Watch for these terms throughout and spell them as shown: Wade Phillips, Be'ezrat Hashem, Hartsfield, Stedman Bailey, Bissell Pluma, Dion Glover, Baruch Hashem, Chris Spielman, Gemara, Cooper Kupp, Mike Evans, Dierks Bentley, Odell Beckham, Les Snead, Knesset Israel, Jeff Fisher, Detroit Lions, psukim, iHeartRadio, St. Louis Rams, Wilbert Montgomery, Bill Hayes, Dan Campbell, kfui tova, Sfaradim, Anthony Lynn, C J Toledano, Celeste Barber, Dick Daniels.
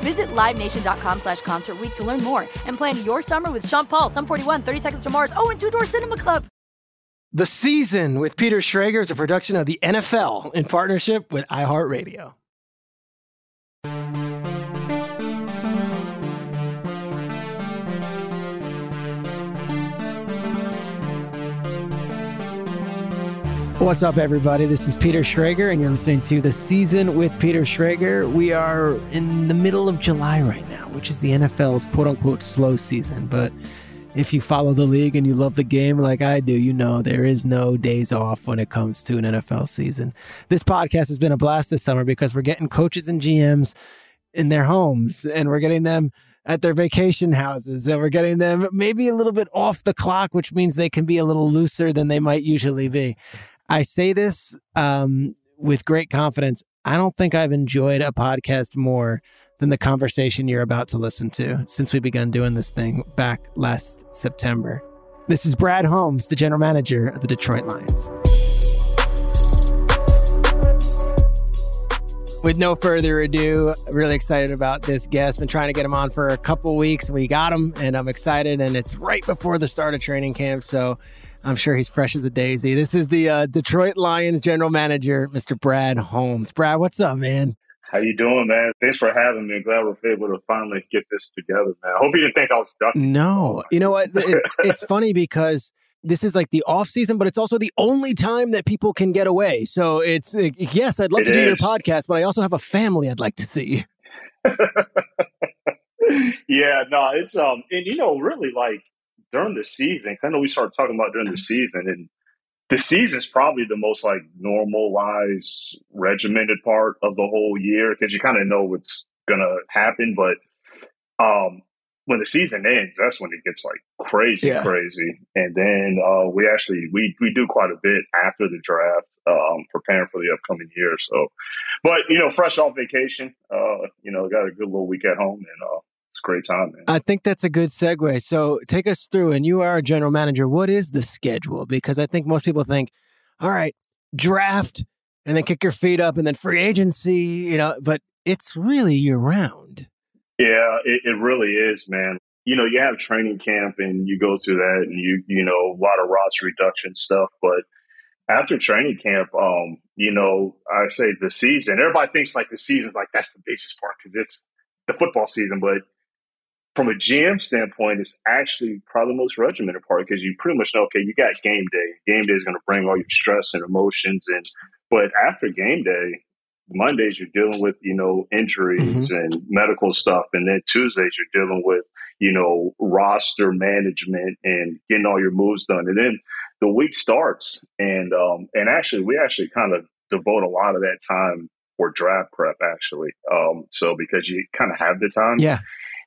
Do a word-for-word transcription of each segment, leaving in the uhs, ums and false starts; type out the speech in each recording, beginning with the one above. Visit LiveNation.com slash Concert Week to learn more and plan your summer with Sean Paul, Sum forty-one, thirty Seconds to Mars, oh, and Two Door Cinema Club. The Season with Peter Schrager is a production of the N F L in partnership with iHeartRadio. What's up, everybody? This is Peter Schrager, and you're listening to The Season with Peter Schrager. We are in the middle of July right now, which is the N F L's quote-unquote slow season, but if you follow the league and you love the game like I do, you know there is no days off when it comes to an N F L season. This podcast has been a blast this summer because we're getting coaches and G Ms in their homes, and we're getting them at their vacation houses, and we're getting them maybe a little bit off the clock, which means they can be a little looser than they might usually be. I say this um, with great confidence. I don't think I've enjoyed a podcast more than the conversation you're about to listen to since we began doing this thing back last September. This is Brad Holmes, the general manager of the Detroit Lions. With no further ado, really excited about this guest. Been trying to get him on for a couple weeks. We got him, and I'm excited, and it's right before the start of training camp, so I'm sure he's fresh as a daisy. This is the uh, Detroit Lions general manager, Mister Brad Holmes. Brad, what's up, man? How you doing, man? Thanks for having me. I'm glad we're able to finally get this together, man. I hope you didn't think I was stuck. No. You know what? It's, it's funny because this is like the off season, but it's also the only time that people can get away. So it's, yes, I'd love it to do is. your podcast, but I also have a family I'd like to see. yeah, no, it's, um, and you know, really like during the season, because I know we started talking about during the season, and the season's probably the most like normalized, regimented part of the whole year because you kind of know what's gonna happen. But um, when the season ends, that's when it gets like crazy, yeah. crazy. And then uh, we actually we we do quite a bit after the draft, um, preparing for the upcoming year. So, but you know, fresh off vacation, uh, you know, got a good little week at home, and uh, it's a great time, man. I think that's a good segue. So take us through, and you are a general manager. What is the schedule? Because I think most people think, all right, draft, and then kick your feet up, and then free agency, you know, but it's really year round. Yeah, it, it really is, man. You know, you have training camp, and you go through that, and you, you know, a lot of roster reduction stuff, but after training camp, um, you know, I say the season, everybody thinks like the season's like, that's the busiest part because it's the football season, but from a G M standpoint, it's actually probably the most regimented part because you pretty much know, okay, you got game day. Game day is going to bring all your stress and emotions. And but after game day, Mondays you're dealing with, you know, injuries mm-hmm. and medical stuff. And then Tuesdays you're dealing with, you know, roster management and getting all your moves done. And then the week starts. And um, and actually, we actually kind of devote a lot of that time for draft prep, actually. Um, so because you kind of have the time. Yeah.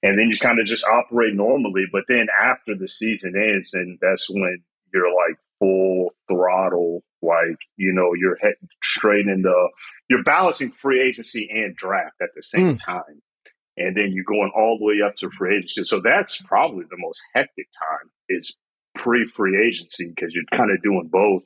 And then you kind of just operate normally. But then after the season ends, and that's when you're like full throttle, like, you know, you're head straight into, you're balancing free agency and draft at the same mm. time. And then you're going all the way up to free agency. So that's probably the most hectic time is pre-free agency because you're kind of doing both.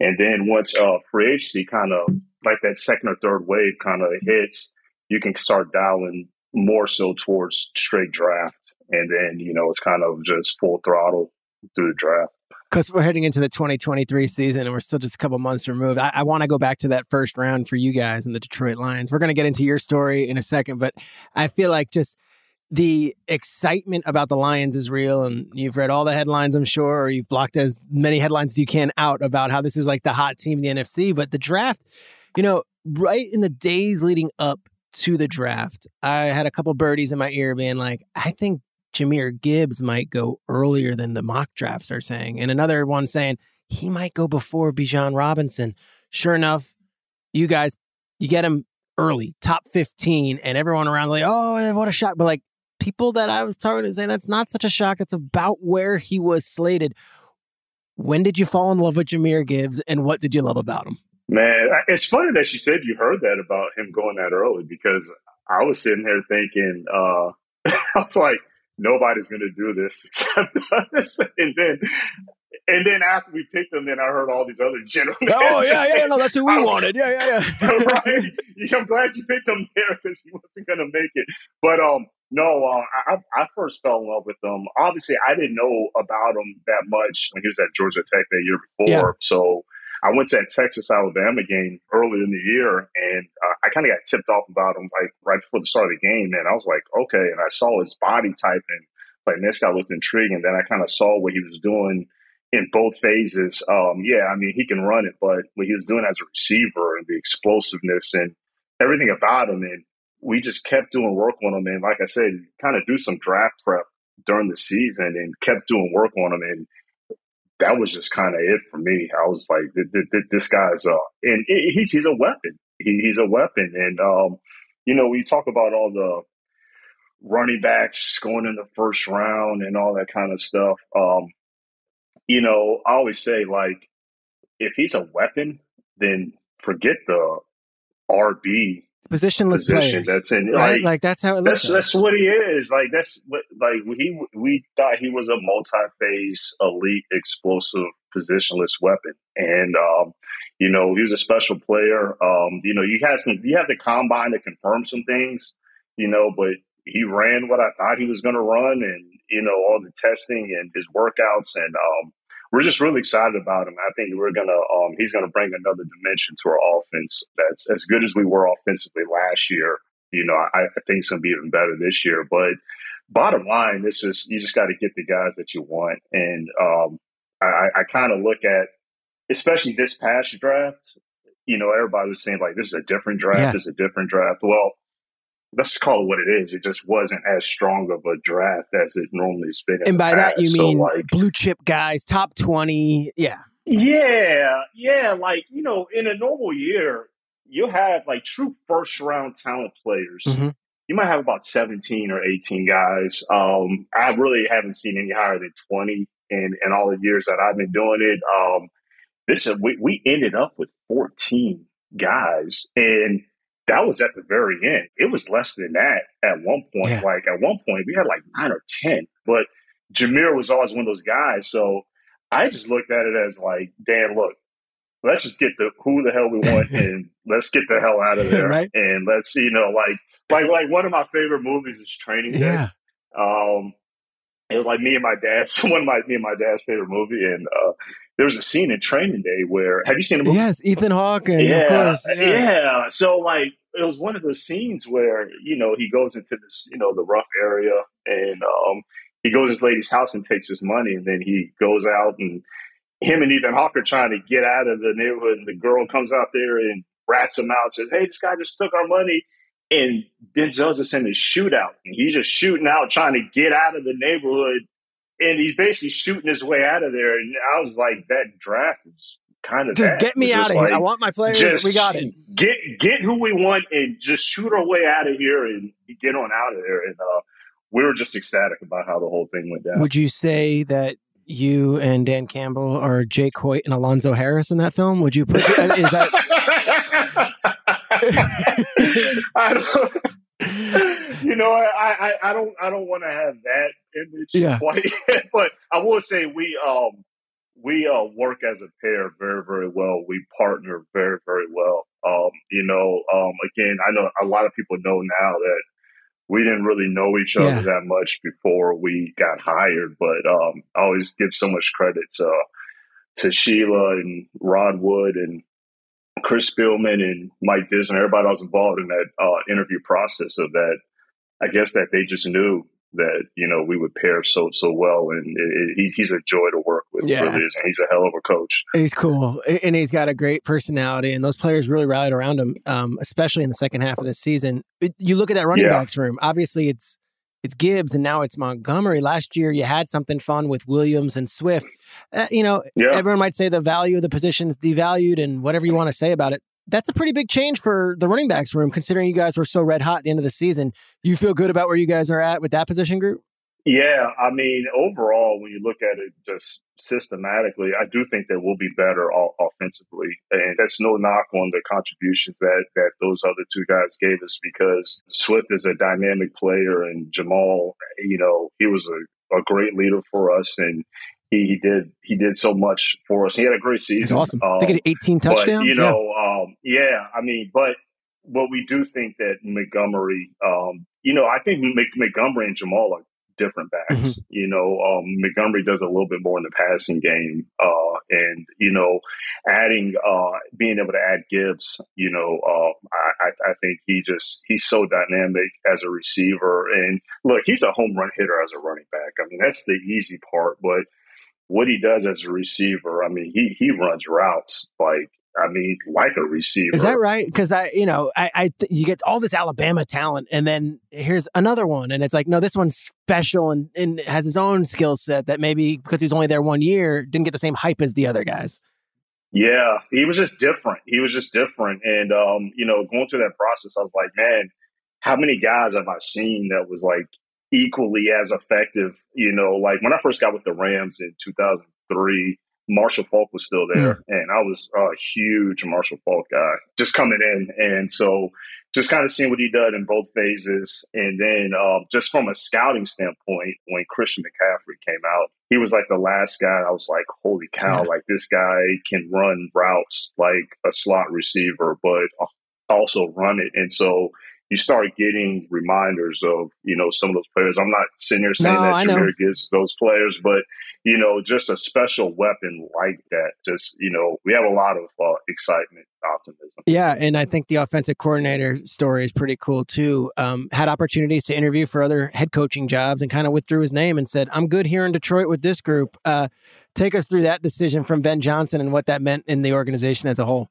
And then once uh, free agency kind of, like that second or third wave kind of hits, you can start dialing more so towards straight draft. And then, you know, it's kind of just full throttle through the draft. Because we're heading into the twenty twenty-three season and we're still just a couple months removed. I, I want to go back to that first round for you guys and the Detroit Lions. We're going to get into your story in a second, but I feel like just the excitement about the Lions is real. And you've read all the headlines, I'm sure, or you've blocked as many headlines as you can out about how this is like the hot team in the N F C. But the draft, you know, right in the days leading up to the draft, I had a couple birdies in my ear being like, I think Jahmyr Gibbs might go earlier than the mock drafts are saying. And another one saying he might go before Bijan Robinson. Sure enough, you guys, you get him early, top fifteen, and everyone around like, oh, what a shock. But like people that I was talking to say that's not such a shock. It's about where he was slated. When did you fall in love with Jahmyr Gibbs and what did you love about him? Man, it's funny that you said you heard that about him going that early because I was sitting there thinking, uh, I was like, nobody's going to do this except us. And then, and then after we picked him, then I heard all these other general. Oh yeah, yeah, no, that's who we was, wanted. Yeah, yeah, yeah. Right. I'm glad you picked him there because he wasn't going to make it. But um, no, uh, I I first fell in love with him. Obviously, I didn't know about him that much when he was at Georgia Tech that year before. Yeah. So I went to that Texas-Alabama game early in the year, and uh, I kind of got tipped off about him like right before the start of the game. And I was like, okay. And I saw his body type, and like this guy looked intriguing. Then I kind of saw what he was doing in both phases. Um, yeah, I mean, he can run it, but what he was doing as a receiver and the explosiveness and everything about him, and we just kept doing work on him. And like I said, kind of do some draft prep during the season and kept doing work on him. And that was just kind of it for me. I was like, this guy's uh, and he's he's a weapon. He, he's a weapon, and um, you know, when you talk about all the running backs going in the first round and all that kind of stuff, um, you know, I always say like, if he's a weapon, then forget the R B positionless position players. That's in, right? like, like that's how it looks. That's, that's what he is. Like that's what, like he we thought he was a multi-phase, elite, explosive, positionless weapon, and um, you know he was a special player. Um, you know you have some, you have the combine to confirm some things, you know, but he ran what I thought he was going to run, and you know all the testing and his workouts, and um, we're just really excited about him. I think we're gonna um, he's gonna bring another dimension to our offense. That's as good as we were offensively last year. You know, I, I think it's gonna be even better this year. But bottom line, this is you just got to get the guys that you want. And um, I, I kind of look at, especially this past draft. You know, everybody was saying like, "This is a different draft. Yeah. This is a different draft." Well, let's call it what it is. It just wasn't as strong of a draft as it normally has been. And by that, you mean like blue chip guys, top twenty. Yeah. Yeah. Yeah. Like, you know, in a normal year, you'll have like true first round talent players. Mm-hmm. You might have about seventeen or eighteen guys. Um, I really haven't seen any higher than twenty in, in all the years that I've been doing it. Um, this is, we, we ended up with fourteen guys, and that was at the very end. It was less than that at one point. Yeah. Like at one point, we had like nine or ten. But Jahmyr was always one of those guys. So I just looked at it as like, Dan, look, let's just get the who the hell we want and let's get the hell out of there. Right? And let's see, you know, like like like one of my favorite movies is Training Day. Yeah. Um, it was like me and my dad. One of my me and my dad's favorite movie, and uh, there was a scene in Training Day where, have you seen the movie? Yes, Ethan Hawke, yeah, of course. Yeah. yeah. So like it was one of those scenes where, you know, he goes into this, you know, the rough area, and um, he goes to his lady's house and takes his money, and then he goes out, and him and Ethan Hawke are trying to get out of the neighborhood, and the girl comes out there and rats him out, says, hey, this guy just took our money. And Denzel's just in his shootout. And he's just shooting out, trying to get out of the neighborhood. And he's basically shooting his way out of there. And I was like, that draft is kind of just bad. Get me out of like, here. I want my players. Just we got it. Get get who we want and just shoot our way out of here and get on out of there. And uh, we were just ecstatic about how the whole thing went down. Would you say that you and Dan Campbell are Jake Hoyt and Alonzo Harris in that film? Would you put? Is that? I don't, you know, I, I, I don't I don't want to have that image yeah. quite yet, but I will say we um we uh, work as a pair very, very well. We partner very, very well. Um, you know, um, again, I know a lot of people know now that we didn't really know each other yeah. that much before we got hired, but um, I always give so much credit to to Sheila and Rod Wood and Chris Spielman and Mike Disney, everybody else involved in that uh, interview process of that. I guess that they just knew that, you know, we would pair so, so well. And it, it, he's a joy to work with. Yeah. Really is. And he's a hell of a coach. He's cool. And he's got a great personality. And those players really rallied around him, um, especially in the second half of this season. It, you look at that running yeah. backs room. Obviously, it's it's Gibbs and now it's Montgomery. Last year, you had something fun with Williams and Swift. Uh, you know, yeah. everyone might say the value of the position's devalued and whatever you want to say about it. That's a pretty big change for the running backs room, considering you guys were so red hot at the end of the season. You feel good about where you guys are at with that position group? Yeah. I mean, overall, when you look at it just systematically, I do think that we'll be better all, offensively. And that's no knock on the contributions that, that those other two guys gave us, because Swift is a dynamic player and Jamal, you know, he was a, a great leader for us. And he, he did he did so much for us. He had a great season. He's awesome. Um, I think he had eighteen touchdowns. But, you know, yeah. Um, yeah, I mean, but but we do think that Montgomery, um, you know, I think Montgomery and Jamal are different backs. Mm-hmm. You know, um, Montgomery does a little bit more in the passing game, uh, and you know, adding uh, being able to add Gibbs, you know, uh, I, I think he just he's so dynamic as a receiver. And look, he's a home run hitter as a running back. I mean, that's the easy part, but what he does as a receiver, I mean, he he runs routes like, I mean, like a receiver. Is that right? Because I, you know, I, I th- you get all this Alabama talent, and then here's another one, and it's like, no, this one's special and, and has his own skill set that maybe because he's only there one year didn't get the same hype as the other guys. Yeah, he was just different. He was just different, and um, you know, going through that process, I was like, man, how many guys have I seen that was like equally as effective? You know, like when I first got with the Rams in two thousand three, Marshall Faulk was still there, yeah. and I was a huge Marshall Faulk guy just coming in. And so just kind of seeing what he did in both phases. And then uh, just from a scouting standpoint, when Christian McCaffrey came out, he was like the last guy. I was like, holy cow, yeah. like this guy can run routes like a slot receiver, but also run it. And so you start getting reminders of, you know, some of those players. I'm not sitting here saying no, that Jahmyr Gibbs those players, but, you know, just a special weapon like that. Just, you know, we have a lot of uh, excitement, optimism. Yeah, and I think the offensive coordinator story is pretty cool, too. Um, had opportunities to interview for other head coaching jobs and kind of withdrew his name and said, I'm good here in Detroit with this group. Uh, take us through that decision from Ben Johnson and what that meant in the organization as a whole.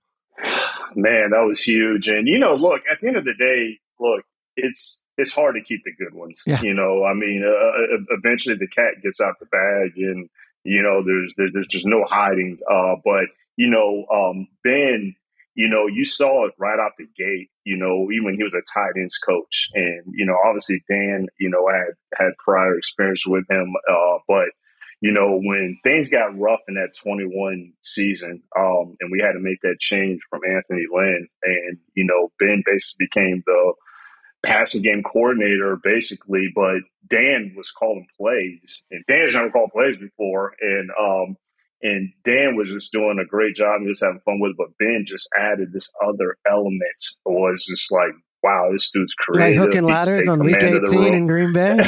Man, that was huge. And, you know, look, at the end of the day, look, it's it's hard to keep the good ones. Yeah. You know, I mean, uh, eventually the cat gets out the bag, and you know, there's there's, there's just no hiding. Uh, but you know, um, Ben, you know, you saw it right out the gate. You know, even when he was a tight ends coach, and you know, obviously Dan, you know, I had had prior experience with him, uh, but. You know, when things got rough in that twenty-one season, um, and we had to make that change from Anthony Lynn, and, you know, Ben basically became the passing game coordinator, basically, but Dan was calling plays, and Dan's never called plays before, and um, and Dan was just doing a great job and just having fun with it, but Ben just added this other element. It was just like, wow, this dude's creative. Like hook and ladders on week eighteen in Green Bay?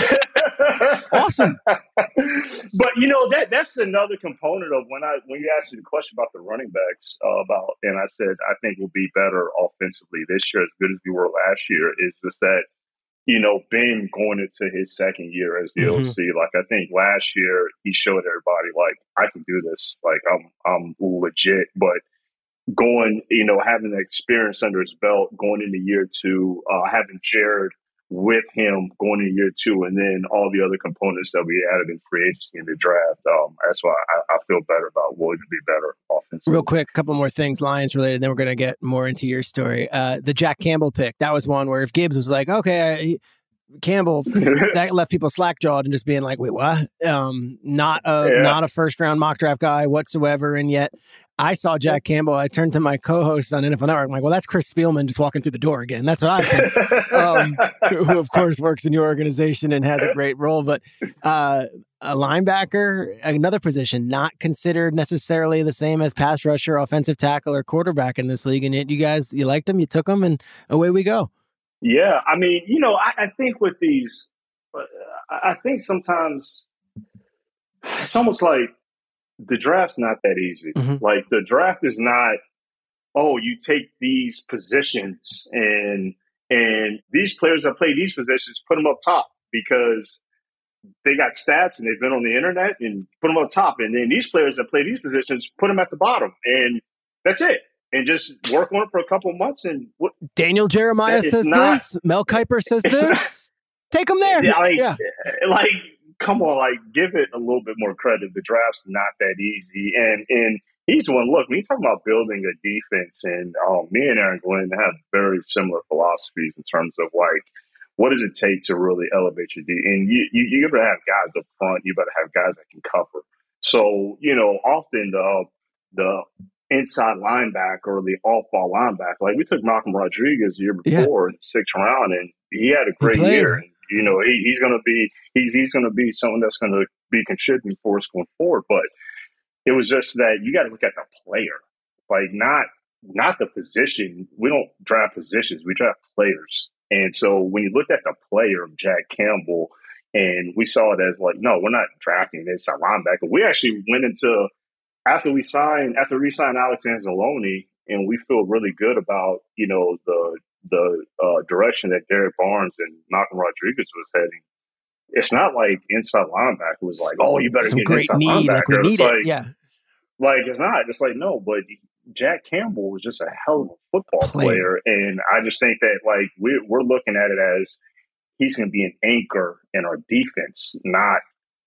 Awesome. But you know, that that's another component of when I when you asked me the question about the running backs uh, about, and I said I think we'll be better offensively this year as good as we were last year, is just that, you know, Ben going into his second year as the mm-hmm. O C, like I think last year he showed everybody like I can do this, like I'm I'm legit, but going, you know, having the experience under his belt, going into year two, uh, having Jared with him going into year two, and then all the other components that we added in free agency in the draft. Um, that's why I, I feel better about what would be better offensively. Real quick, a couple more things Lions related, then we're going to get more into your story. Uh, the Jack Campbell pick, that was one where if Gibbs was like, okay, I, he, Campbell, that left people slack-jawed and just being like, wait, what? Um, not a yeah. not a first-round mock draft guy whatsoever. And yet I saw Jack Campbell. I turned to my co-host on N F L Network. I'm like, well, that's Chris Spielman just walking through the door again. That's what I think. um, who, of course, works in your organization and has a great role. But uh, a linebacker, another position not considered necessarily the same as pass rusher, offensive tackle, or quarterback in this league. And yet you guys, you liked him, you took him, and away we go. Yeah, I mean, you know, I, I think with these, I think sometimes it's almost like the draft's not that easy. Mm-hmm. Like the draft is not, oh, you take these positions and and these players that play these positions, put them up top because they got stats and they've been on the internet, and put them up top. And then these players that play these positions, put them at the bottom, and that's it. And just work on it for a couple months. And what, Daniel Jeremiah says not, this. Mel Kiper says this. Not, take him there. Yeah, like, yeah. like, come on, like, give it a little bit more credit. The draft's not that easy. And and he's the one. Look, when you talk about building a defense, and um, me and Aaron Glenn have very similar philosophies in terms of like, what does it take to really elevate your defense? And you you you better have guys up front. You better have guys that can cover. So you know, often the the inside linebacker or the off-ball linebacker. Like, we took Malcolm Rodriguez the year before yeah. in the sixth round, and he had a great year. And, you know, he, he's going to be he's, he's going to be someone that's going to be contributing for us going forward. But it was just that you got to look at the player, like not not the position. We don't draft positions; we draft players. And so when you looked at the player of Jack Campbell, and we saw it as like, no, we're not drafting this inside linebacker. We actually went into After we signed, after we signed Alex Anzalone, and we feel really good about, you know, the the uh, direction that Derek Barnes and Malcolm Rodriguez was heading. It's not like inside linebacker was like, oh, you better Some get great inside need, linebacker. Like we need it's it. Like, yeah, like it's not. It's like no, but Jack Campbell was just a hell of a football player, player and I just think that like we're we're looking at it as he's going to be an anchor in our defense, not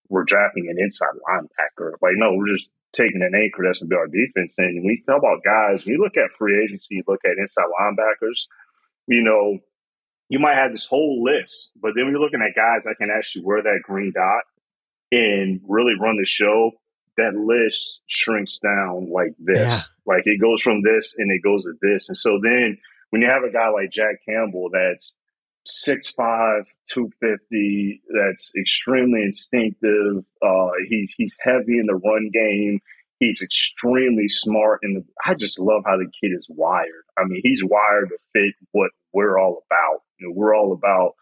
we're drafting an inside linebacker. Like no, we're just taking an anchor that's going to be our defense. And we talk about guys, when you look at free agency, you look at inside linebackers, you know, you might have this whole list, but then when you're looking at guys that can actually wear that green dot and really run the show, that list shrinks down like this. Yeah. Like it goes from this and it goes to this. And so then when you have a guy like Jack Campbell that's six five, two fifty, that's extremely instinctive. Uh, he's he's heavy in the run game. He's extremely smart. And I just love how the kid is wired. I mean, he's wired to fit what we're all about. You know, we're all about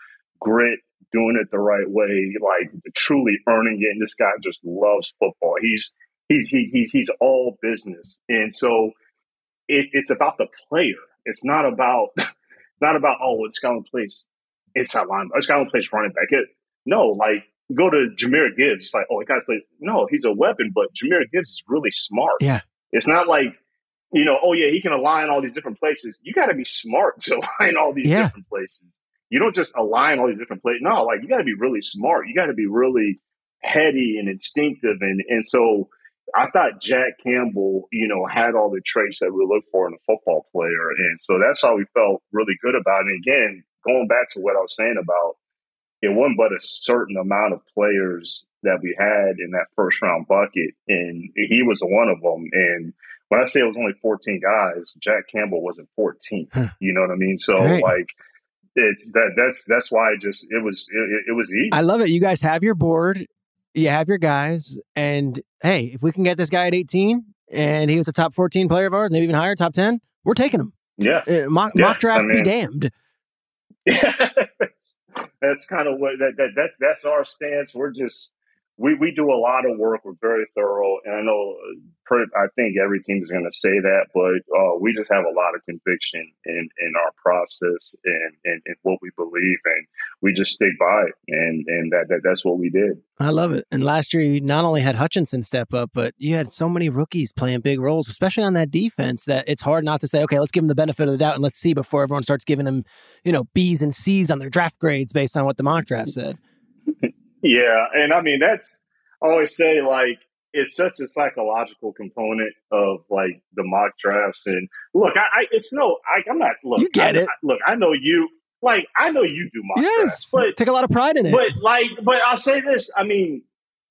grit, doing it the right way, like truly earning it. And this guy just loves football. He's he's he, he, he's all business. And so it's it's about the player. It's not about not about oh, it's going to place inside linebacker. This guy only plays running back. It, no, like, go to Jahmyr Gibbs. It's like, oh, the guy plays. No, he's a weapon, but Jahmyr Gibbs is really smart. Yeah. It's not like, you know, oh, yeah, he can align all these different places. You got to be smart to align all these yeah. different places. You don't just align all these different places. No, like, you got to be really smart. You got to be really heady and instinctive. And, and so I thought Jack Campbell, you know, had all the traits that we look for in a football player. And so that's how we felt really good about it. And again, going back to what I was saying about it wasn't but a certain amount of players that we had in that first round bucket, and he was one of them. And when I say it was only fourteen guys, Jack Campbell wasn't fourteen. Huh. You know what I mean? So Great. like it's that that's that's why it just it was it, it was easy. I love it. You guys have your board, you have your guys, and hey, if we can get this guy at eighteen and he was a top fourteen player of ours, maybe even higher, top ten, we're taking him. Yeah, uh, mock, yeah. mock drafts I mean, be damned. Yeah, that's, that's kind of what that, that that that's our stance. We're just we, we do a lot of work. We're very thorough. And I know, I think every team is going to say that, but uh, we just have a lot of conviction in, in our process and, and, and what we believe. And we just stick by it. And, and that, that that's what we did. I love it. And last year, you not only had Hutchinson step up, but you had so many rookies playing big roles, especially on that defense, that it's hard not to say, okay, let's give them the benefit of the doubt and let's see before everyone starts giving them, you know, B's and C's on their draft grades based on what the mock draft said. Yeah. And I mean, that's, I always say, like, it's such a psychological component of like the mock drafts. And look, I, I it's no, I, I'm not, look, you get I, it. I, look, I know you, like, I know you do mock yes, drafts, but take a lot of pride in it. But like, but I'll say this, I mean,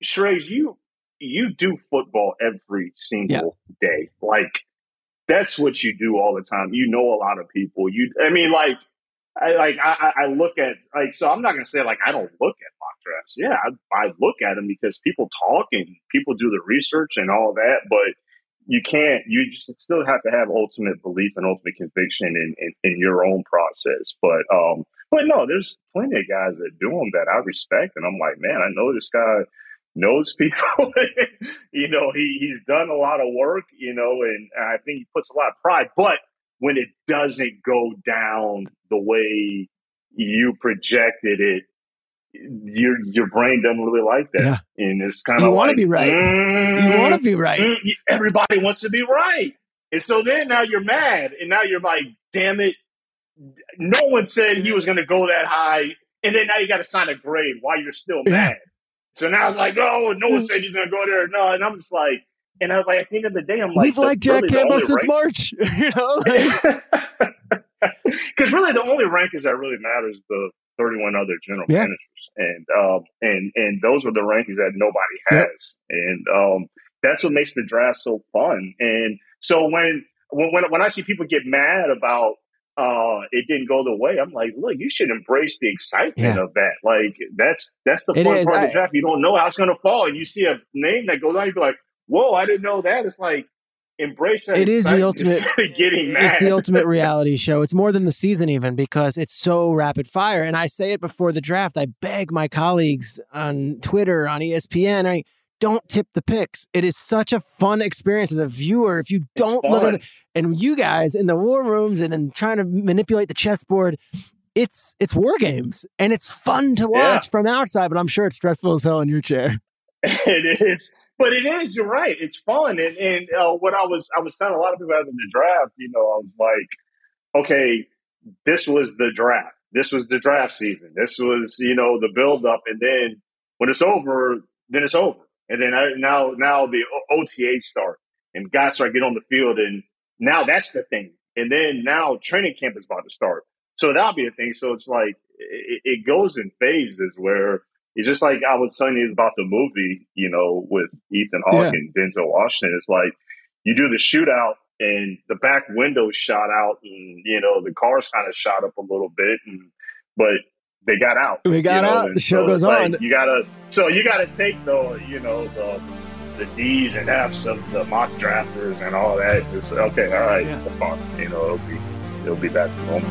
Schrager, you, you do football every single yeah. day. Like, that's what you do all the time. You know, a lot of people, you, I mean, like, I, like, I, I look at, like, so I'm not going to say, like, I don't look at mock drafts. Yeah, I, I look at them because people talk and people do the research and all that, but you can't, you just still have to have ultimate belief and ultimate conviction in, in, in your own process. But, um, but no, there's plenty of guys that do them that I respect. And I'm like, man, I know this guy knows people. You know, he, he's done a lot of work, you know, and I think he puts a lot of pride. But when it doesn't go down the way you projected it, your your brain doesn't really like that. Yeah. And it's kind of like, you want to be right. Mm, you want to be right. Mm, everybody wants to be right. And so then now you're mad. And now you're like, damn it. No one said he was going to go that high. And then now you got to sign a grade while you're still mad. So now it's like, oh, no one said he's going to go there. No. And I'm just like, And I was like, at the end of the day, I'm like, we've liked Jack Campbell since March, you know? Because really, the only rankings that really matter is the thirty-one other general yeah. managers, and um, and and those are the rankings that nobody has, yeah. and um, that's what makes the draft so fun. And so when when when I see people get mad about uh, it didn't go the way, I'm like, look, you should embrace the excitement yeah. of that. Like that's that's the fun part I, of the draft. You don't know how it's going to fall, and you see a name that goes on, you'd be like, wwhoa, I didn't know that. It's like, embrace that. It is the ultimate, getting mad. It's the ultimate reality show. It's more than the season even, because it's so rapid fire. And I say it before the draft. I beg my colleagues on Twitter, on E S P N, I don't tip the picks. It is such a fun experience as a viewer. If you don't look at it, and you guys in the war rooms and in trying to manipulate the chessboard, it's, it's war games and it's fun to watch yeah. from outside, but I'm sure it's stressful as hell in your chair. It is. But it is, you're right. It's fun. And, and uh, what I was, I was telling a lot of people after the draft, you know, I was like, okay, this was the draft. This was the draft season. This was, you know, the buildup. And then when it's over, then it's over. And then I, now, now the O T A start and guys start getting on the field. And now that's the thing. And then now training camp is about to start. So that'll be a thing. So it's like, it, it goes in phases where, it's just like I was telling you about the movie, you know, with Ethan Hawke yeah. and Denzel Washington. It's like you do the shootout and the back window shot out and, you know, the cars kind of shot up a little bit. And But they got out. We got you know? out. And the show so goes like on. You gotta, so you got to take, the, you know, the the D's and F's of the mock drafters and all that. It's, okay, all right, yeah. that's fine. You know, it'll be, it'll be back to normal.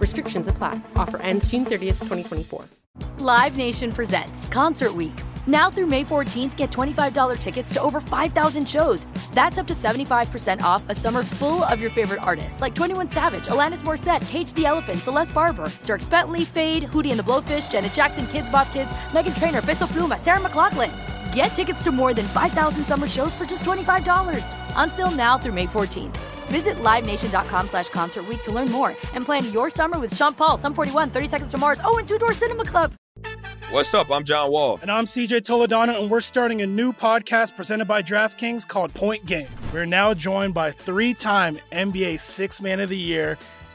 Restrictions apply. Offer ends June thirtieth, twenty twenty-four. Live Nation presents Concert Week. Now through May fourteenth, get twenty-five dollars tickets to over five thousand shows. That's up to seventy-five percent off a summer full of your favorite artists, like twenty-one Savage, Alanis Morissette, Cage the Elephant, Celeste Barber, Dierks Bentley, Fade, Hootie and the Blowfish, Janet Jackson, Kidz Bop Kids, Meghan Trainor, Bissell Pluma, Sarah McLachlan. Get tickets to more than five thousand summer shows for just twenty-five dollars. Until now through May fourteenth. Visit LiveNation.com slash Concert Week to learn more and plan your summer with Sean Paul, Sum forty-one, thirty Seconds to Mars, oh, and Two Door Cinema Club. What's up? I'm John Wall. And I'm C J Toledano, and we're starting a new podcast presented by DraftKings called Point Game. We're now joined by three-time N B A Sixth Man of the Year,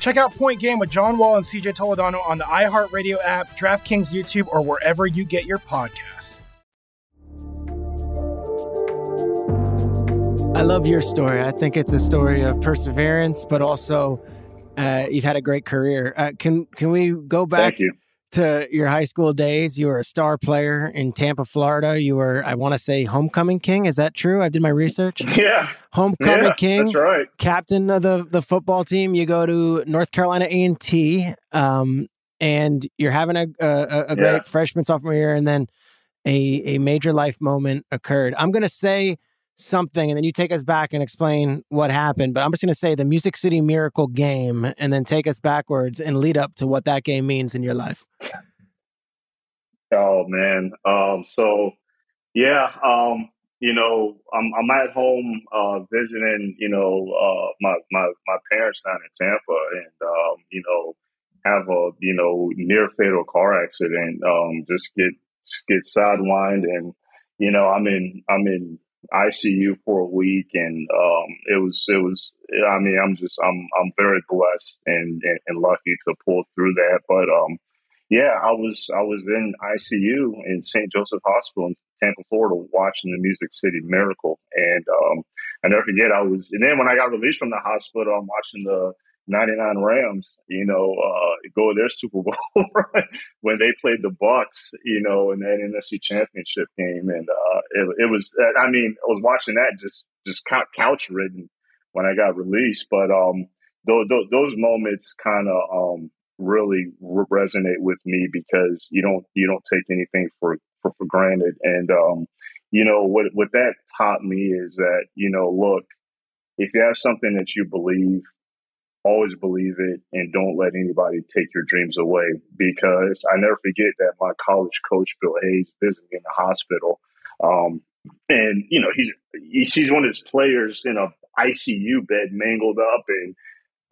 Check out Point Game with John Wall and C J Toledano on the iHeartRadio app, DraftKings YouTube, or wherever you get your podcasts. I love your story. I think it's a story of perseverance, but also uh, you've had a great career. Uh, can can we go back you. to your high school days? You were a star player in Tampa, Florida. You were, I want to say, homecoming king. Is that true? I did my research. Yeah. Homecoming yeah, king. That's right. Captain of the, the football team. You go to North Carolina A and T, um, and you're having a, a, a great yeah. freshman, sophomore year, and then a, a major life moment occurred. I'm going to say something, and then you take us back and explain what happened. But I'm just going to say the Music City Miracle game, and then take us backwards and lead up to what that game means in your life. Oh man, um, so yeah, um, you know, I'm, I'm at home uh, visiting, you know, uh, my my my parents down in Tampa, and um, you know, have a you know near fatal car accident. Um, just get just get sidelined, and you know, I'm in I'm in. I C U for a week, and um it was it was I mean I'm just I'm I'm very blessed and, and, and lucky to pull through that, but um yeah I was I was in I C U in Saint Joseph Hospital in Tampa, Florida, watching the Music City Miracle, and um I never forget I was and then when I got released from the hospital, I'm watching the ninety-nine Rams, you know, uh, go to their Super Bowl when they played the Bucks, you know, in that N F C Championship game. And uh, it, it was, I mean, I was watching that just, just couch ridden when I got released. But um, th- th- those moments kind of um, really resonate with me because you don't, you don't take anything for, for, for granted. And, um, you know, what, what that taught me is that, you know, look, if you have something that you believe, always believe it, and don't let anybody take your dreams away, because I never forget that my college coach, Bill Hayes, visited me in the hospital. Um, and, you know, he's, he sees one of his players in a I C U bed mangled up, and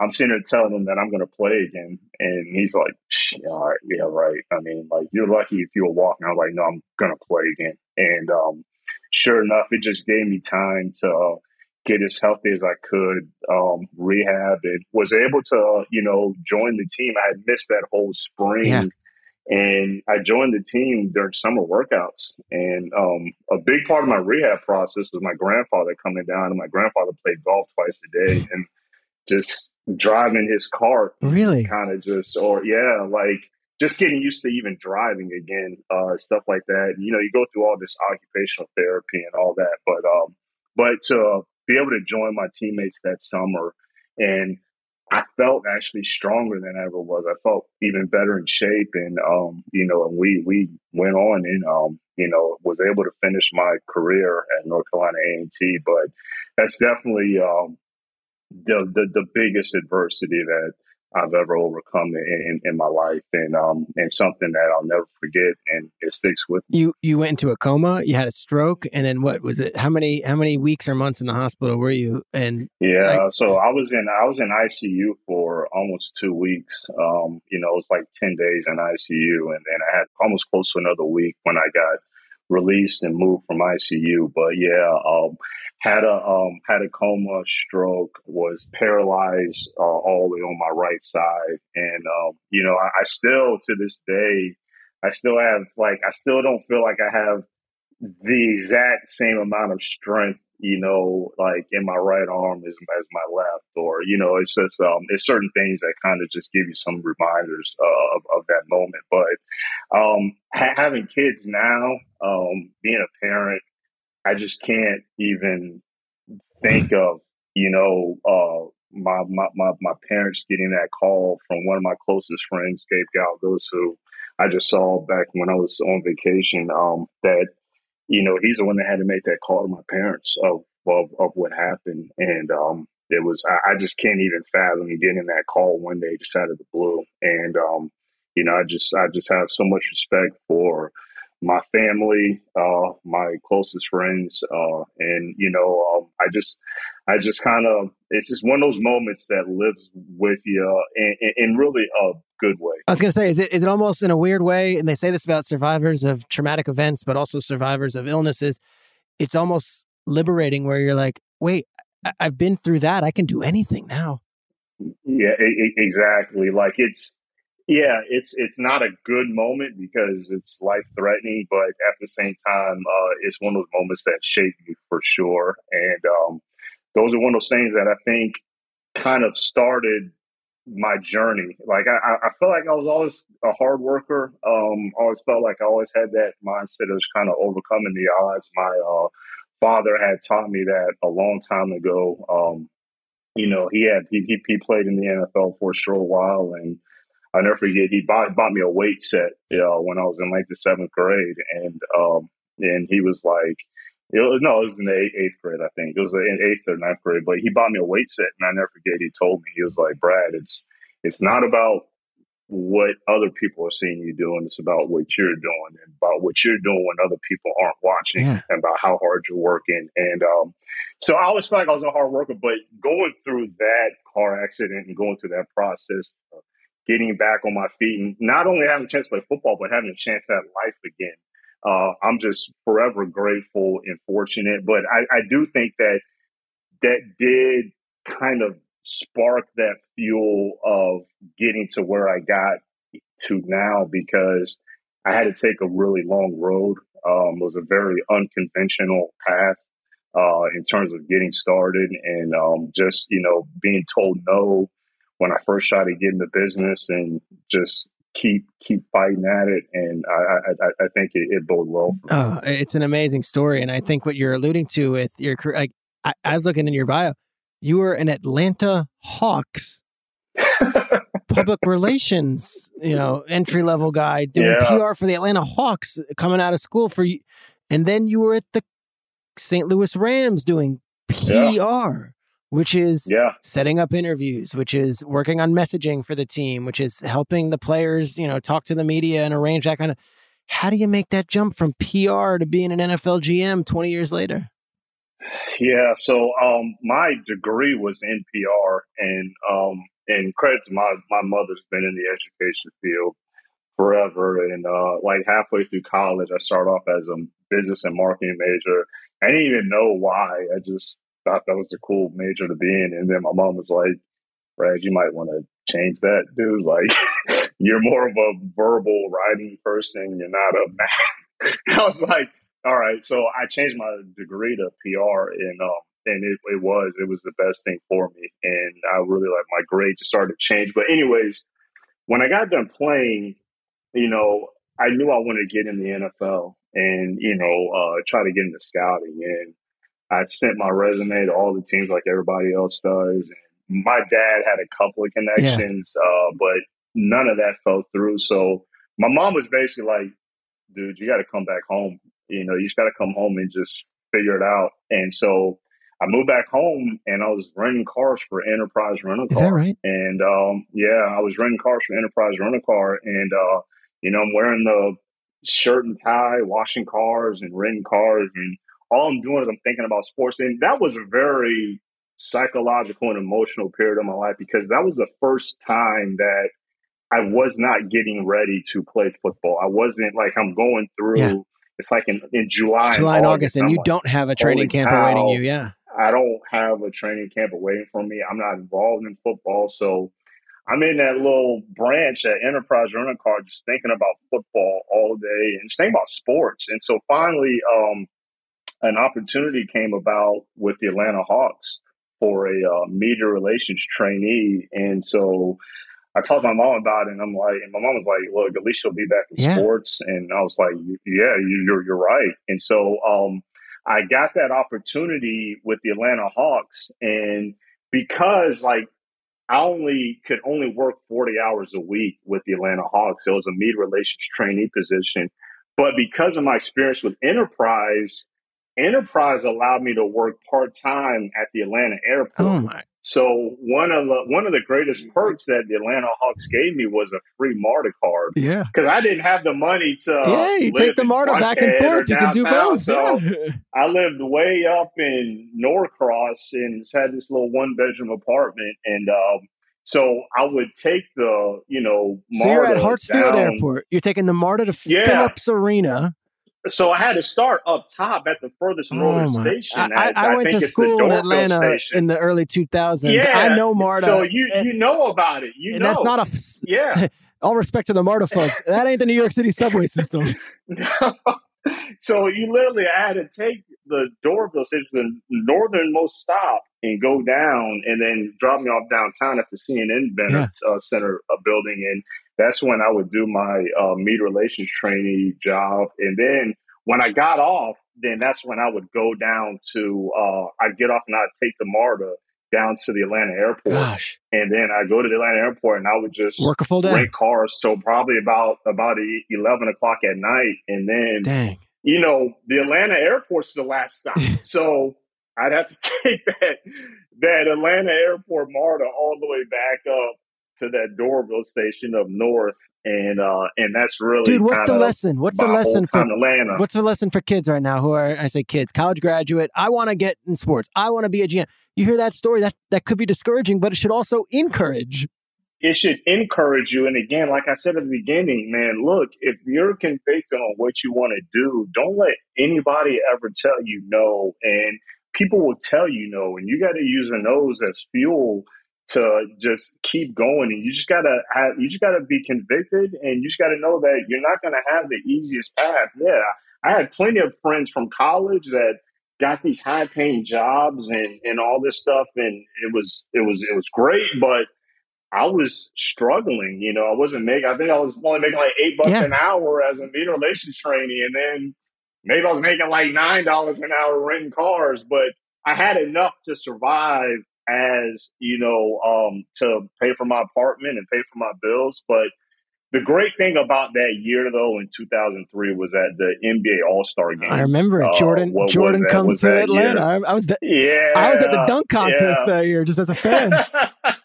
I'm sitting there telling him that I'm going to play again. And he's like, all right, yeah, right. I mean, like, you're lucky if you were walking. I was like, no, I'm going to play again. And um, sure enough, it just gave me time to uh, – get as healthy as I could, um, rehab, and was able to, uh, you know, join the team. I had missed that whole spring, yeah. and I joined the team during summer workouts. And um, a big part of my rehab process was my grandfather coming down, and my grandfather played golf twice a day, and just driving his cart. Really? Kind of just, or yeah, like just getting used to even driving again, uh, stuff like that. You know, you go through all this occupational therapy and all that, but, um, but to, uh, be able to join my teammates that summer. And I felt actually stronger than I ever was. I felt even better in shape. And, um, you know, and we, we went on and, um, you know, was able to finish my career at North Carolina A and T. But that's definitely um, the, the the biggest adversity that I've ever overcome in, in, in my life, and um, and something that I'll never forget, and it sticks with me. You you went into a coma, you had a stroke, and then what was it? How many how many weeks or months in the hospital were you? And yeah, like, so I was in I was in I C U for almost two weeks. Um, you know, it was like ten days in I C U, and then I had almost close to another week when I got released and moved from I C U. But yeah, um, had a um, had a coma, stroke, was paralyzed uh, all the way on my right side, and um, you know, I, I still to this day, I still have like I still don't feel like I have the exact same amount of strength, you know, like in my right arm as, as my left, or, you know, it's just, um, it's certain things that kind of just give you some reminders uh, of, of that moment. But um, ha- having kids now, um, being a parent, I just can't even think of, you know, uh, my, my, my, my parents getting that call from one of my closest friends, Gabe Galgos, who I just saw back when I was on vacation, um, that, you know, he's the one that had to make that call to my parents of of, of what happened. And um, it was, I, I just can't even fathom getting that call one day just out of the blue. And, um, you know, I just, I just have so much respect for my family, uh, my closest friends. Uh, and, you know, um, I just, I just kind of, it's just one of those moments that lives with you in, in, in really a good way. I was going to say, is it is it almost in a weird way, and they say this about survivors of traumatic events, but also survivors of illnesses, it's almost liberating where you're like, wait, I- I've been through that. I can do anything now. Yeah, it, it, exactly. Like it's, yeah, it's it's not a good moment because it's life-threatening, but at the same time, uh, it's one of those moments that shaped me for sure. And um, those are one of those things that I think kind of started my journey. Like I, I felt like I was always a hard worker. Um, always felt like I always had that mindset of kind of overcoming the odds. My uh, father had taught me that a long time ago. Um, you know, he had he he played in the N F L for a short while, and I'll never forget he bought bought me a weight set. You know, when I was in like the seventh grade, and um, and he was like, It was, no, it was in the eighth grade, I think. It was in eighth or ninth grade. But he bought me a weight set, and I never forget he told me, he was like, Brad, it's it's not about what other people are seeing you doing. It's about what you're doing and about what you're doing when other people aren't watching yeah. and about how hard you're working. And um, so I always felt like I was a hard worker. But going through that car accident and going through that process, uh, getting back on my feet, and not only having a chance to play football, but having a chance at life again. Uh, I'm just forever grateful and fortunate. But I, I do think that that did kind of spark that fuel of getting to where I got to now, because I had to take a really long road. Um, it was a very unconventional path uh, in terms of getting started, and um, just, you know, being told no when I first tried to get into business, and just keep keep fighting at it, and I I, I think it, it bode well. Oh, it's an amazing story, and I think what you're alluding to with your career, like I, I was looking in your bio, you were an Atlanta Hawks public relations, you know, entry level guy doing yeah. P R for the Atlanta Hawks coming out of school for you, and then you were at the Saint Louis Rams doing P R. Yeah. Which is yeah. setting up interviews, which is working on messaging for the team, which is helping the players, you know, talk to the media and arrange that kind of. How do you make that jump from P R to being an N F L G M twenty years later? Yeah, so um, my degree was in P R, and um, and credit to my my mother's been in the education field forever. And uh, like halfway through college, I started off as a business and marketing major. I didn't even know why. I just thought that was a cool major to be in. And then my mom was like, Brad, you might want to change that, dude. Like, you're more of a verbal writing person. You're not a math. I was like, all right. So I changed my degree to P R, and um, and it, it was, it was the best thing for me. And I really like my grade just started to change. But anyways, when I got done playing, you know, I knew I wanted to get in the N F L and, you know, uh, try to get into scouting. And I sent my resume to all the teams like everybody else does. And my dad had a couple of connections, yeah. uh, but none of that fell through. So my mom was basically like, dude, you got to come back home. You know, you just got to come home and just figure it out. And so I moved back home, and I was renting cars for Enterprise Rental Car. Is that right? And um, yeah, I was renting cars for Enterprise Rental Car. And, uh, you know, I'm wearing the shirt and tie, washing cars and renting cars, and all I'm doing is I'm thinking about sports. And that was a very psychological and emotional period of my life, because that was the first time that I was not getting ready to play football. I wasn't like I'm going through yeah. it's like in, in July, July and August, August and I'm you like, don't have a training camp cow, awaiting you. Yeah. I don't have a training camp awaiting for me. I'm not involved in football. So I'm in that little branch at Enterprise Rental Car, just thinking about football all day and just thinking about sports. And so finally, um, an opportunity came about with the Atlanta Hawks for a uh, media relations trainee. And so I talked to my mom about it, and I'm like, and my mom was like, look, at least she'll be back in yeah. sports. And I was like, yeah, you're, you're right. And so um, I got that opportunity with the Atlanta Hawks. And because like I only could only work forty hours a week with the Atlanta Hawks, it was a media relations trainee position. But because of my experience with Enterprise, Enterprise allowed me to work part-time at the Atlanta airport. Oh my. So one of the one of the greatest perks that the Atlanta Hawks gave me was a free MARTA card. Yeah. Because I didn't have the money to Yeah, you take the MARTA back and forth. You can do both. So yeah. I lived way up in Norcross and just had this little one bedroom apartment. And um so I would take the, you know, MARTA. So you're at Hartsfield down. Airport. You're taking the MARTA to yeah. Phillips Arena. So I had to start up top at the furthest northern oh station. I, I, I went I to school in Atlanta station. in the early two thousands. Yeah. I know MARTA. So you and, you know about it. You and know. That's not a f- yeah. All respect to the MARTA folks. That ain't the New York City subway system. No. So you literally I had to take the Doraville station, the northernmost stop, and go down, and then drop me off downtown at the C N N Banner yeah. uh, Center uh, building. And that's when I would do my uh, media relations trainee job. And then when I got off, then that's when I would go down to, uh, I'd get off and I'd take the MARTA down to the Atlanta airport. Gosh. And then I'd go to the Atlanta airport and I would just work a full day. Rent cars. So probably about, about eleven o'clock at night. And then, Dang. you know, the Atlanta airport's the last stop. So I'd have to take that, that Atlanta airport MARTA all the way back up to that Doraville station up north, and uh, and that's really dude. What's the lesson? What's the lesson for Atlanta? What's the lesson for kids right now who are I say kids, college graduate? I want to get in sports. I want to be a G M. You hear that story? That that could be discouraging, but it should also encourage. It should encourage you. And again, like I said at the beginning, man, look, if you're convicted on what you want to do, don't let anybody ever tell you no. And people will tell you no, and you got to use the no's as fuel to just keep going. And you just gotta have, you just gotta be convicted, and you just gotta know that you're not gonna have the easiest path. Yeah, I had plenty of friends from college that got these high paying jobs and, and all this stuff, and it was it was it was great, but I was struggling. You know, I wasn't making. I think I was only making like eight bucks yeah. an hour as a media relations trainee, and then maybe I was making like nine dollars an hour renting cars, but I had enough to survive. As you know, um, to pay for my apartment and pay for my bills. But the great thing about that year, though, in two thousand three, was at the N B A All-Star Game. I remember it. Jordan. Uh, what, Jordan that, comes to Atlanta. I, I was, the, yeah. I was at the dunk contest yeah. that year, just as a fan. I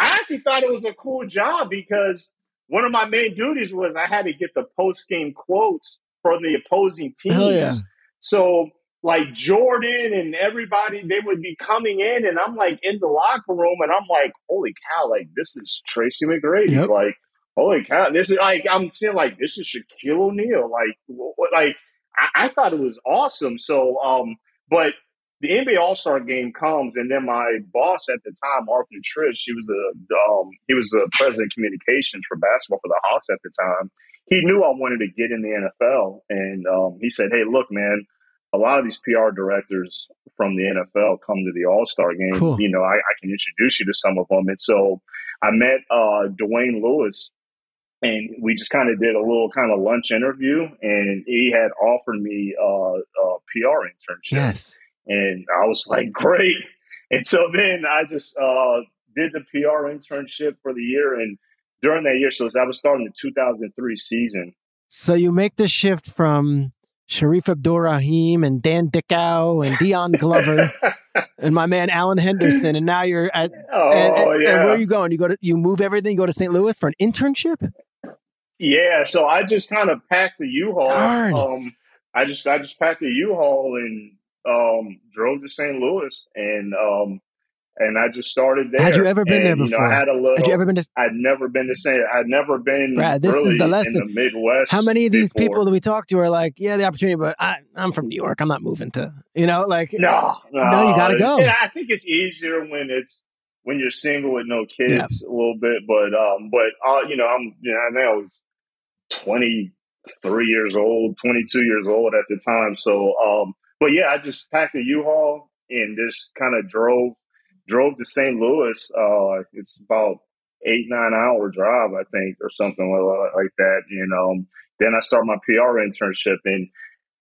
actually thought it was a cool job because one of my main duties was I had to get the post-game quotes from the opposing teams. Hell yeah. So. Like Jordan and everybody, they would be coming in, and I'm like in the locker room, and I'm like, holy cow, like this is Tracy McGrady, yep. like holy cow, this is like I'm seeing like this is Shaquille O'Neal, like what, like I-, I thought it was awesome. So, um, but the N B A All-Star Game comes, and then my boss at the time, Arthur Trish, he was the um, he was the president of communications for basketball for the Hawks at the time. He knew I wanted to get in the N F L, and um, he said, hey, look, man. A lot of these P R directors from the N F L come to the All-Star Game. Cool. You know, I, I can introduce you to some of them. And so I met uh, Dwayne Lewis, and we just kind of did a little kind of lunch interview, and he had offered me uh, a P R internship. Yes. And I was like, great. And so then I just uh, did the P R internship for the year. And during that year, so I was starting the two thousand three season. So you make the shift from Sharif Abdur-Rahim and Dan Dickow and Dion Glover and my man Alan Henderson, and now you're at oh, and, and, yeah. and where are you going? You go to you move everything, you go to Saint Louis for an internship? Yeah, so I just kind of packed the U-Haul. Darn. Um I just I just packed the U-Haul and um drove to Saint Louis, and um And I just started there. Had you ever been and, there before? You know, I had a little. Had you ever been to? I'd never been to Saint. I'd never been. Brad, this really is the lesson. In the Midwest. How many of these before. people that we talk to are like, yeah, the opportunity, but I, I'm from New York. I'm not moving to. You know, like no, no, no you got to go. And I think it's easier when it's when you're single with no kids yeah. a little bit, but um, but uh, you know, I'm you know, I was twenty-three years old, twenty-two years old at the time. So um, but yeah, I just packed a U-Haul and just kind of drove. Drove to Saint Louis. Uh, it's about eight, nine hour drive, I think, or something like that. And um, then I started my P R internship. And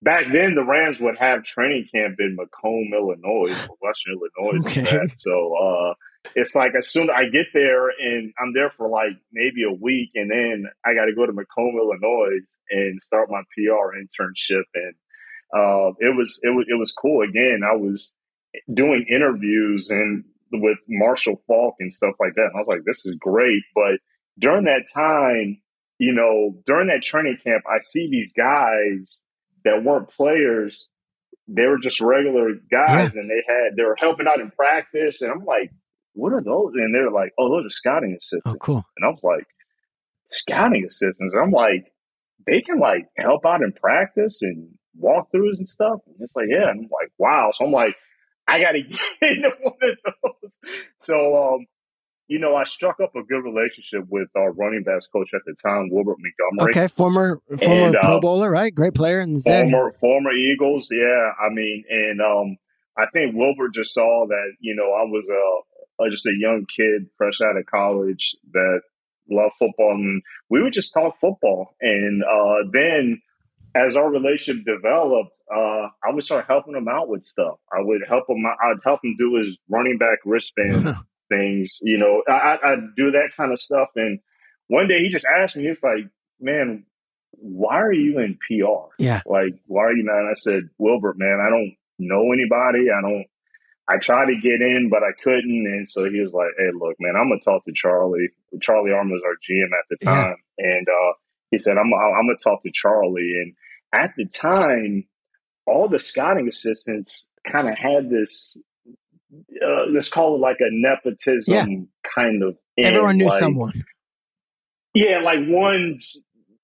back then, the Rams would have training camp in Macomb, Illinois, or Western Illinois. Okay. Like that. So uh, it's like as soon as I get there, and I'm there for like maybe a week, and then I got to go to Macomb, Illinois, and start my P R internship. And uh, it was it was it was cool. Again, I was doing interviews and with Marshall Faulk and stuff like that. And I was like, this is great. But during that time, you know, during that training camp, I see these guys that weren't players. They were just regular guys yeah. and they had, they were helping out in practice. And I'm like, what are those? And they're like, oh, those are scouting assistants. Oh, cool. And I was like, scouting assistants. And I'm like, they can like help out in practice and walkthroughs and stuff. And it's like, yeah. And I'm like, wow. So I'm like, I got to get into one of those. So, um, you know, I struck up a good relationship with our running backs coach at the time, Wilbert Montgomery. Okay, former former and, Pro uh, Bowler, right? Great player in his former, day. Former Eagles, yeah. I mean, and um, I think Wilbert just saw that, you know, I was a, a, just a young kid fresh out of college that loved football. And we would just talk football. And uh, then – as our relationship developed, uh, I would start helping him out with stuff. I would help him. I'd help him do his running back wristband things. You know, I, I'd do that kind of stuff. And one day he just asked me, he's like, man, why are you in P R? Yeah. Like, why are you not? And I said, Wilbert, man, I don't know anybody. I don't, I tried to get in, but I couldn't. And so he was like, hey, look, man, I'm going to talk to Charlie. Charlie Arm was our G M at the time. Yeah. And, uh, he said, I'm, I'm going to talk to Charlie. And at the time, all the scouting assistants kind of had this, uh, let's call it like a nepotism yeah. kind of end. Everyone knew like, someone. Yeah, like one's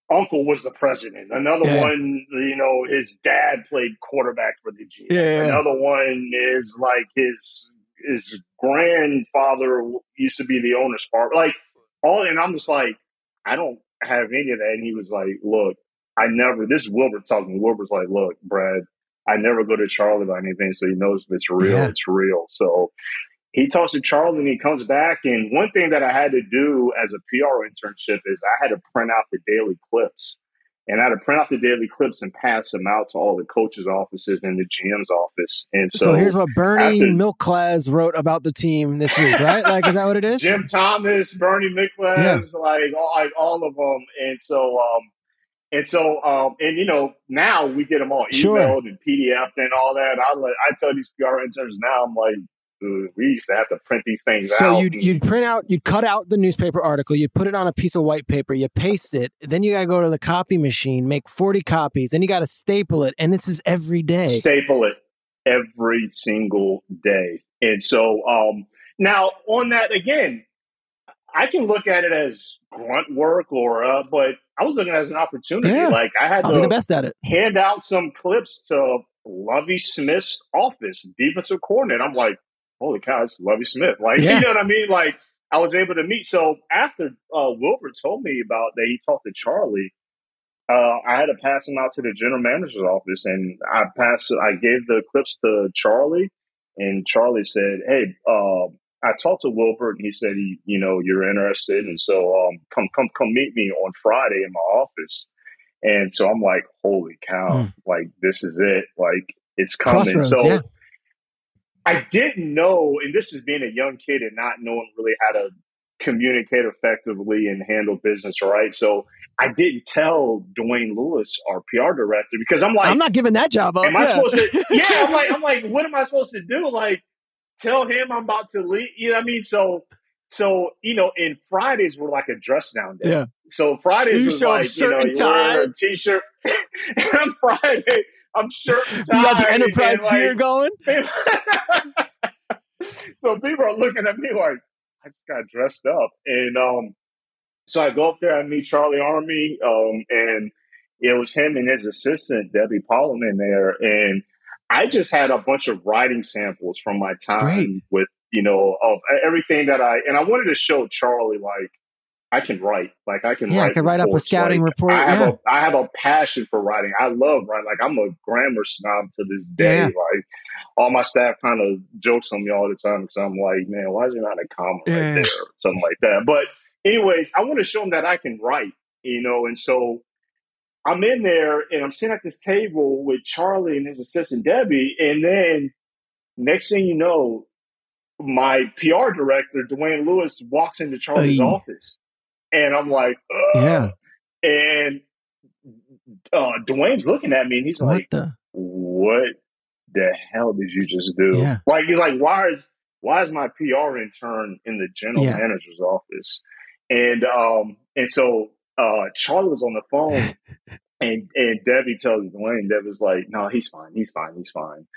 uncle was the president. Another yeah. one, you know, his dad played quarterback for the G M. Yeah. Another one is like his his grandfather used to be the owner's farm. Like all, and I'm just like, I don't have any of that. And he was like, look, I never, this is Wilbert talking. Wilbert's like, look, Brad, I never go to Charlie about anything. So he knows if it's real, yeah. it's real. So he talks to Charlie and he comes back. And one thing that I had to do as a P R internship is I had to print out the daily clips and I had to print out the daily clips and pass them out to all the coaches' offices and the G M's office. And so, so here's what Bernie after, Milklaz wrote about the team this week, right? Like, is that what it is? Jim Thomas, Bernie Milklaz, yeah. like, all, like all of them. And so, um, and so, um, and you know, now we get them all emailed sure. and P D F'd and all that. I let, I tell these P R interns now, I'm like, dude, we used to have to print these things so out. So you'd, you'd print out, you'd cut out the newspaper article, you'd put it on a piece of white paper, you paste it, then you got to go to the copy machine, make forty copies, then you got to staple it. And this is every day. Staple it every single day. And so um, now on that, again, I can look at it as grunt work or, uh, but I was looking at it as an opportunity. Yeah. Like I had I'll to be the best at it. Hand out some clips to Lovie Smith's office, defensive coordinator. I'm like, holy cow, it's Lovie Smith. Like, yeah. you know what I mean? Like, I was able to meet. So after uh, Wilbert told me about that, he talked to Charlie. Uh, I had to pass him out to the general manager's office, and I passed. I gave the clips to Charlie, and Charlie said, "Hey, uh, I talked to Wilbert, and he said, he, you know, you're interested, and so um, come, come, come meet me on Friday in my office." And so I'm like, "Holy cow! Mm. Like, this is it! Like, it's coming!" Crossroads, so. Yeah. I didn't know, and this is being a young kid and not knowing really how to communicate effectively and handle business, right? So I didn't tell Dwayne Lewis, our P R director, because I'm like, I'm not giving that job up. Am yeah. I supposed to? Yeah, I'm like, I'm like, what am I supposed to do? Like, tell him I'm about to leave. You know what I mean? So, so you know, and Fridays were like a dress down day. Yeah. So Fridays was like, you know, you wear a t-shirt. And Friday. I'm sure you got the Enterprise and, and, like, gear going. So people are looking at me like, I just got dressed up. And um, so I go up there, I meet Charlie Army, um, and it was him and his assistant, Debbie Pollman, there. And I just had a bunch of writing samples from my time Great. with, you know, of everything that I, and I wanted to show Charlie, like, I can write. Like, I can yeah, write. Yeah, I can reports. write up a scouting like, report. I have, yeah. a, I have a passion for writing. I love writing. Like, I'm a grammar snob to this day. Yeah. Like, all my staff kind of jokes on me all the time because I'm like, man, why is there not a comma yeah. right there or something like that? But anyways, I want to show them that I can write, you know, and so I'm in there and I'm sitting at this table with Charlie and his assistant, Debbie, and then next thing you know, my P R director, Dwayne Lewis, walks into Charlie's Aye. office. And I'm like, Ugh. yeah. And uh, Dwayne's looking at me, and he's what like, the? "What the hell did you just do?" Yeah. Like he's like, "Why is why is my P R intern in the general yeah. manager's office?" And um, and so uh, Charlie was on the phone, and and Debbie tells Dwayne, Debbie's like, "No, he's fine, he's fine, he's fine."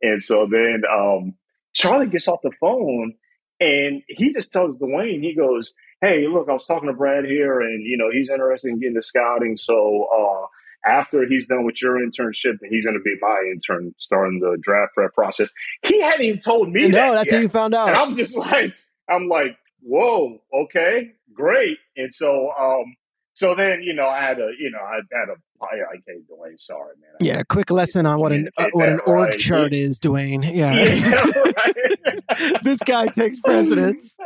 And so then um, Charlie gets off the phone, and he just tells Dwayne, he goes, "Hey, look, I was talking to Brad here, and, you know, he's interested in getting to scouting. So uh, after he's done with your internship, he's going to be my intern starting the draft prep process." He hadn't even told me no, that No, that's yet. How you found out. And I'm just like, I'm like, whoa, okay, great. And so um, so then, you know, I had a, you know, I had a, I, I gave Dwayne, sorry, man. I yeah, quick lesson on what an uh, what an org right. chart yeah. is, Dwayne. Yeah. yeah right. This guy takes precedence.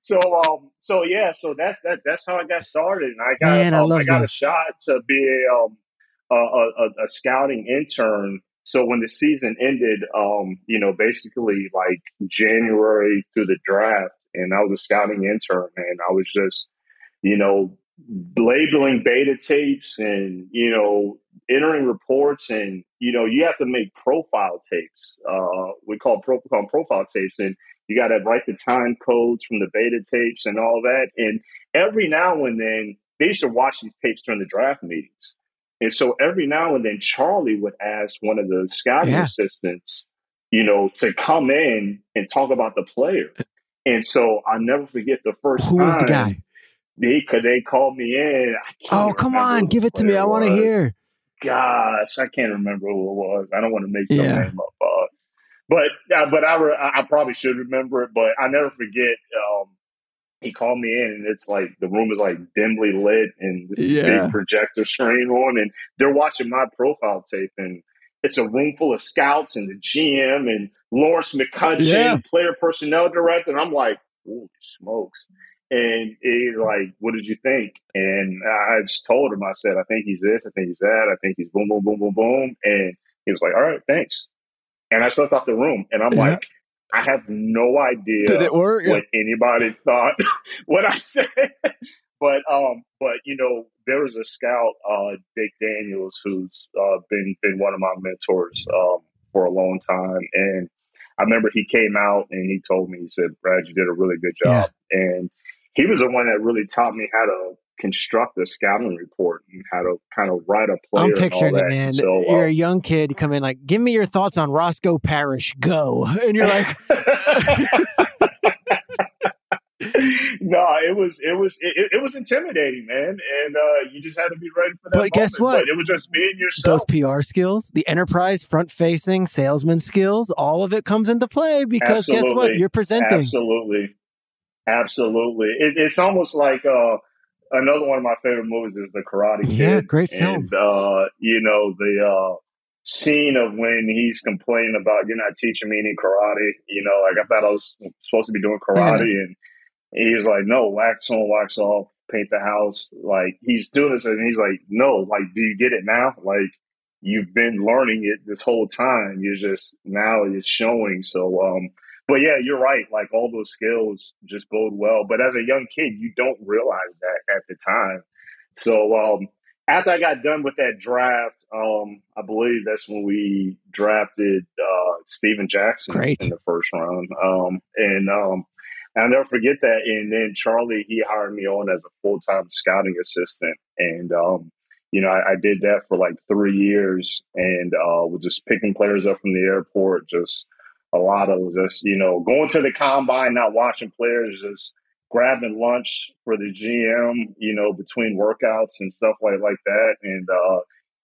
So, um, so yeah, so that's that. That's how I got started, and I got Man, um, I, I got this. a shot to be a, um, a, a a scouting intern. So when the season ended, um, you know, basically like January through the draft, and I was a scouting intern, and I was just, you know, labeling beta tapes and you know entering reports, and you know you have to make profile tapes. Uh, we call pro we call profile tapes, and you got to write the time codes from the beta tapes and all that. And every now and then, they used to watch these tapes during the draft meetings. And so every now and then, Charlie would ask one of the scouting yeah. assistants, you know, to come in and talk about the player. And so I'll never forget the first Who time. Who was the guy? They, they called me in. Oh, come on. Give it to me. I want to hear. Gosh, I can't remember who it was. I don't want to make some yeah. name up. Uh, But uh, but I, re- I probably should remember it, but I never forget. Um, he called me in, and it's like the room is like dimly lit, and this yeah. big projector screen on, and they're watching my profile tape, and it's a room full of scouts and the G M and Lawrence McCutcheon, yeah. player personnel director. And I'm like, holy smokes! And he's like, "What did you think?" And I just told him, I said, "I think he's this, I think he's that, I think he's boom, boom, boom, boom, boom." And he was like, "All right, thanks." And I stepped out the room, and I'm yeah. like, I have no idea Did it work? what anybody thought what I said. But, um, but you know, there was a scout, uh, Dick Daniels, who's uh, been been one of my mentors um, for a long time. And I remember he came out, and he told me, he said, "Brad, you did a really good job." Yeah. And he was the one that really taught me how to construct a scouting report and how to kind of write a player. I'm picturing it, man. So, you're um, a young kid, you come in like, "Give me your thoughts on Roscoe Parrish, go." And you're like, no, it was, it was, it, it was intimidating, man. And uh, you just had to be ready for that. But moment. Guess what? But it was just being yourself. Those P R skills, the enterprise, front facing, salesman skills, all of it comes into play because Absolutely. guess what? You're presenting. Absolutely. Absolutely. It, it's almost like, uh, another one of my favorite movies is The Karate Kid. Yeah, great film. And, uh, you know, the uh, scene of when he's complaining about, "You're not teaching me any karate." You know, like, "I thought I was supposed to be doing karate." Yeah. And he was like, "No, wax on, wax off, paint the house." Like, he's doing this. And he's like, "No, like, do you get it now? Like, you've been learning it this whole time. You're just, now it's showing." So, um, but yeah, you're right. Like, all those skills just bode well. But as a young kid, you don't realize that at the time. So um, after I got done with that draft, um, I believe that's when we drafted uh, Steven Jackson Great. in the first round. Um, and um, I'll never forget that. And then Charlie, he hired me on as a full-time scouting assistant. And, um, you know, I, I did that for like three years and uh, was just picking players up from the airport, just a lot of just, you know, going to the combine, not watching players, just grabbing lunch for the G M, you know, between workouts and stuff like, like that. And uh,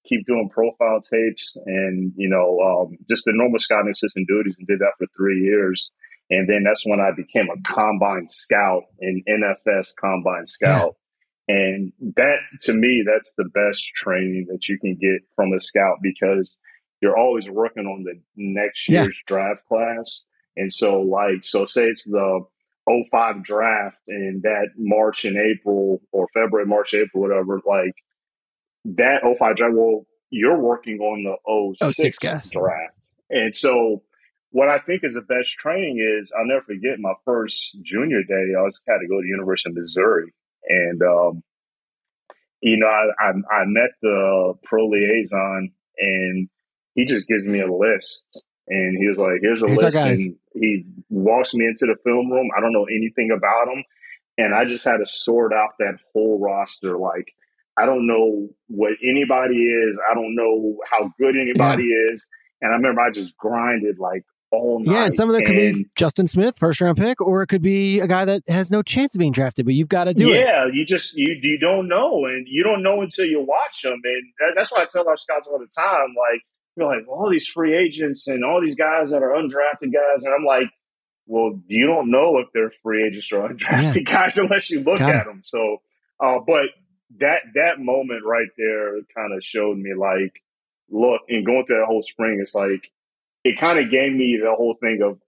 keep doing profile tapes and, you know, um, just the normal scouting assistant duties, and did that for three years. And then that's when I became a combine scout, an N F S combine scout. Yeah. And that, to me, that's the best training that you can get from a scout, because you're always working on the next year's yeah. draft class. And so, like, so say it's the oh five draft, and that March and April, or February, March, April, whatever, like, that oh five draft, well, you're working on the oh six draft. And so what I think is the best training is, I'll never forget my first junior day, I was had to go to the University of Missouri. And, um, you know, I, I, I met the pro liaison, and he just gives me a list. And he was like, here's a Here's list. And he walks me into the film room. I don't know anything about him. And I just had to sort out that whole roster. Like, I don't know what anybody is. I don't know how good anybody yeah. is. And I remember I just grinded like all night. Yeah, and some of that could and, be Justin Smith, first round pick, or it could be a guy that has no chance of being drafted, but you've got to do yeah, it. Yeah, you just, you, you don't know. And you don't know until you watch them. And that, that's why I tell our scouts all the time, like, you're like, all these free agents and all these guys that are undrafted guys. And I'm like, well, you don't know if they're free agents or undrafted yeah. guys unless you look Got at it. them. So, uh, but that that moment right there kind of showed me, like, look, and going through that whole spring, it's like, it kind of gave me the whole thing of,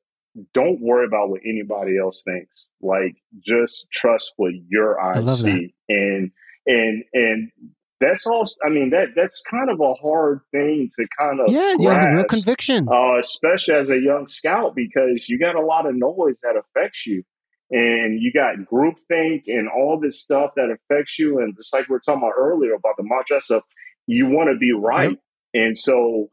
don't worry about what anybody else thinks. Like, just trust what your eyes see. And, and, and, That's all. I mean, that that's kind of a hard thing to kind of yeah, you grasp, have a real conviction, uh, especially as a young scout, because you got a lot of noise that affects you, and you got groupthink and all this stuff that affects you. And just like we were talking about earlier about the mantra stuff, you want to be right, yeah. and so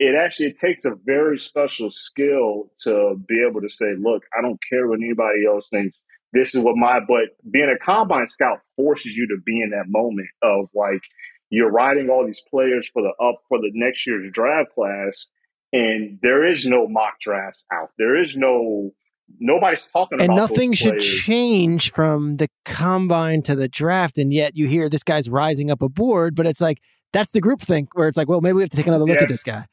it actually it takes a very special skill to be able to say, "Look, I don't care what anybody else thinks. This is what my, but being a combine scout forces you to be in that moment of, like, you're riding all these players for the up for the next year's draft class, and there is no mock drafts out. There is no, nobody's talking about it. And nothing should change from the combine to the draft. And yet you hear this guy's rising up a board, but it's like, that's the group think where it's like, well, maybe we have to take another look yes. at this guy.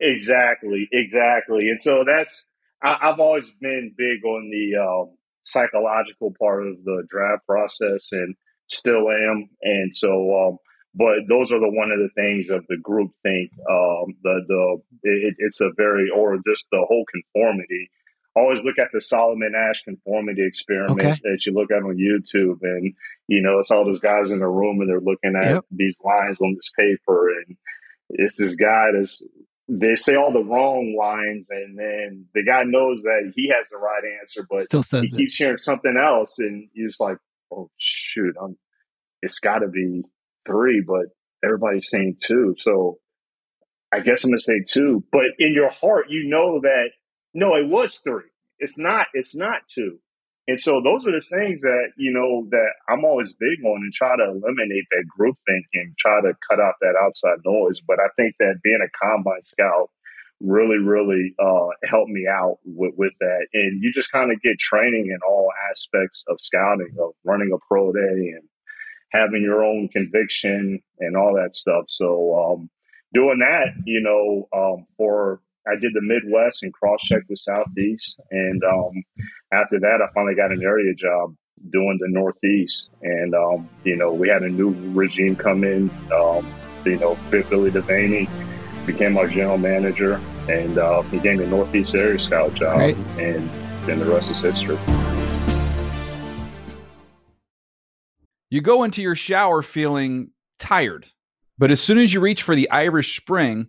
Exactly. Exactly. And so that's, I, I've always been big on the, um, psychological part of the draft process, and still am. And so, um, but those are the one of the things of the group think. Um, the the it, it's a very or just the whole conformity. Always look at the Solomon Ash conformity experiment okay. that you look at on YouTube, and you know it's all those guys in the room and they're looking at yep. these lines on this paper, and it's this guy that's. They say all the wrong lines, and then the guy knows that he has the right answer, but Still says he it. keeps hearing something else, and you're just like, oh, shoot, I'm, it's got to be three, but everybody's saying two. So I guess I'm going to say two. But in your heart, you know that, no, it was three. It's not, it's not two. And so those are the things that, you know, that I'm always big on, and try to eliminate that group thinking, try to cut out that outside noise. But I think that being a combine scout really, really uh, helped me out with, with that. And you just kind of get training in all aspects of scouting, of running a pro day and having your own conviction and all that stuff. So um, doing that, you know, um, for I did the Midwest and cross-checked the Southeast. And um, after that, I finally got an area job doing the Northeast. And, um, you know, we had a new regime come in. Um, you know, Billy Devaney became our general manager, and uh, he gave me a Northeast area scout job. Great. And then the rest is history. You go into your shower feeling tired, but as soon as you reach for the Irish Spring,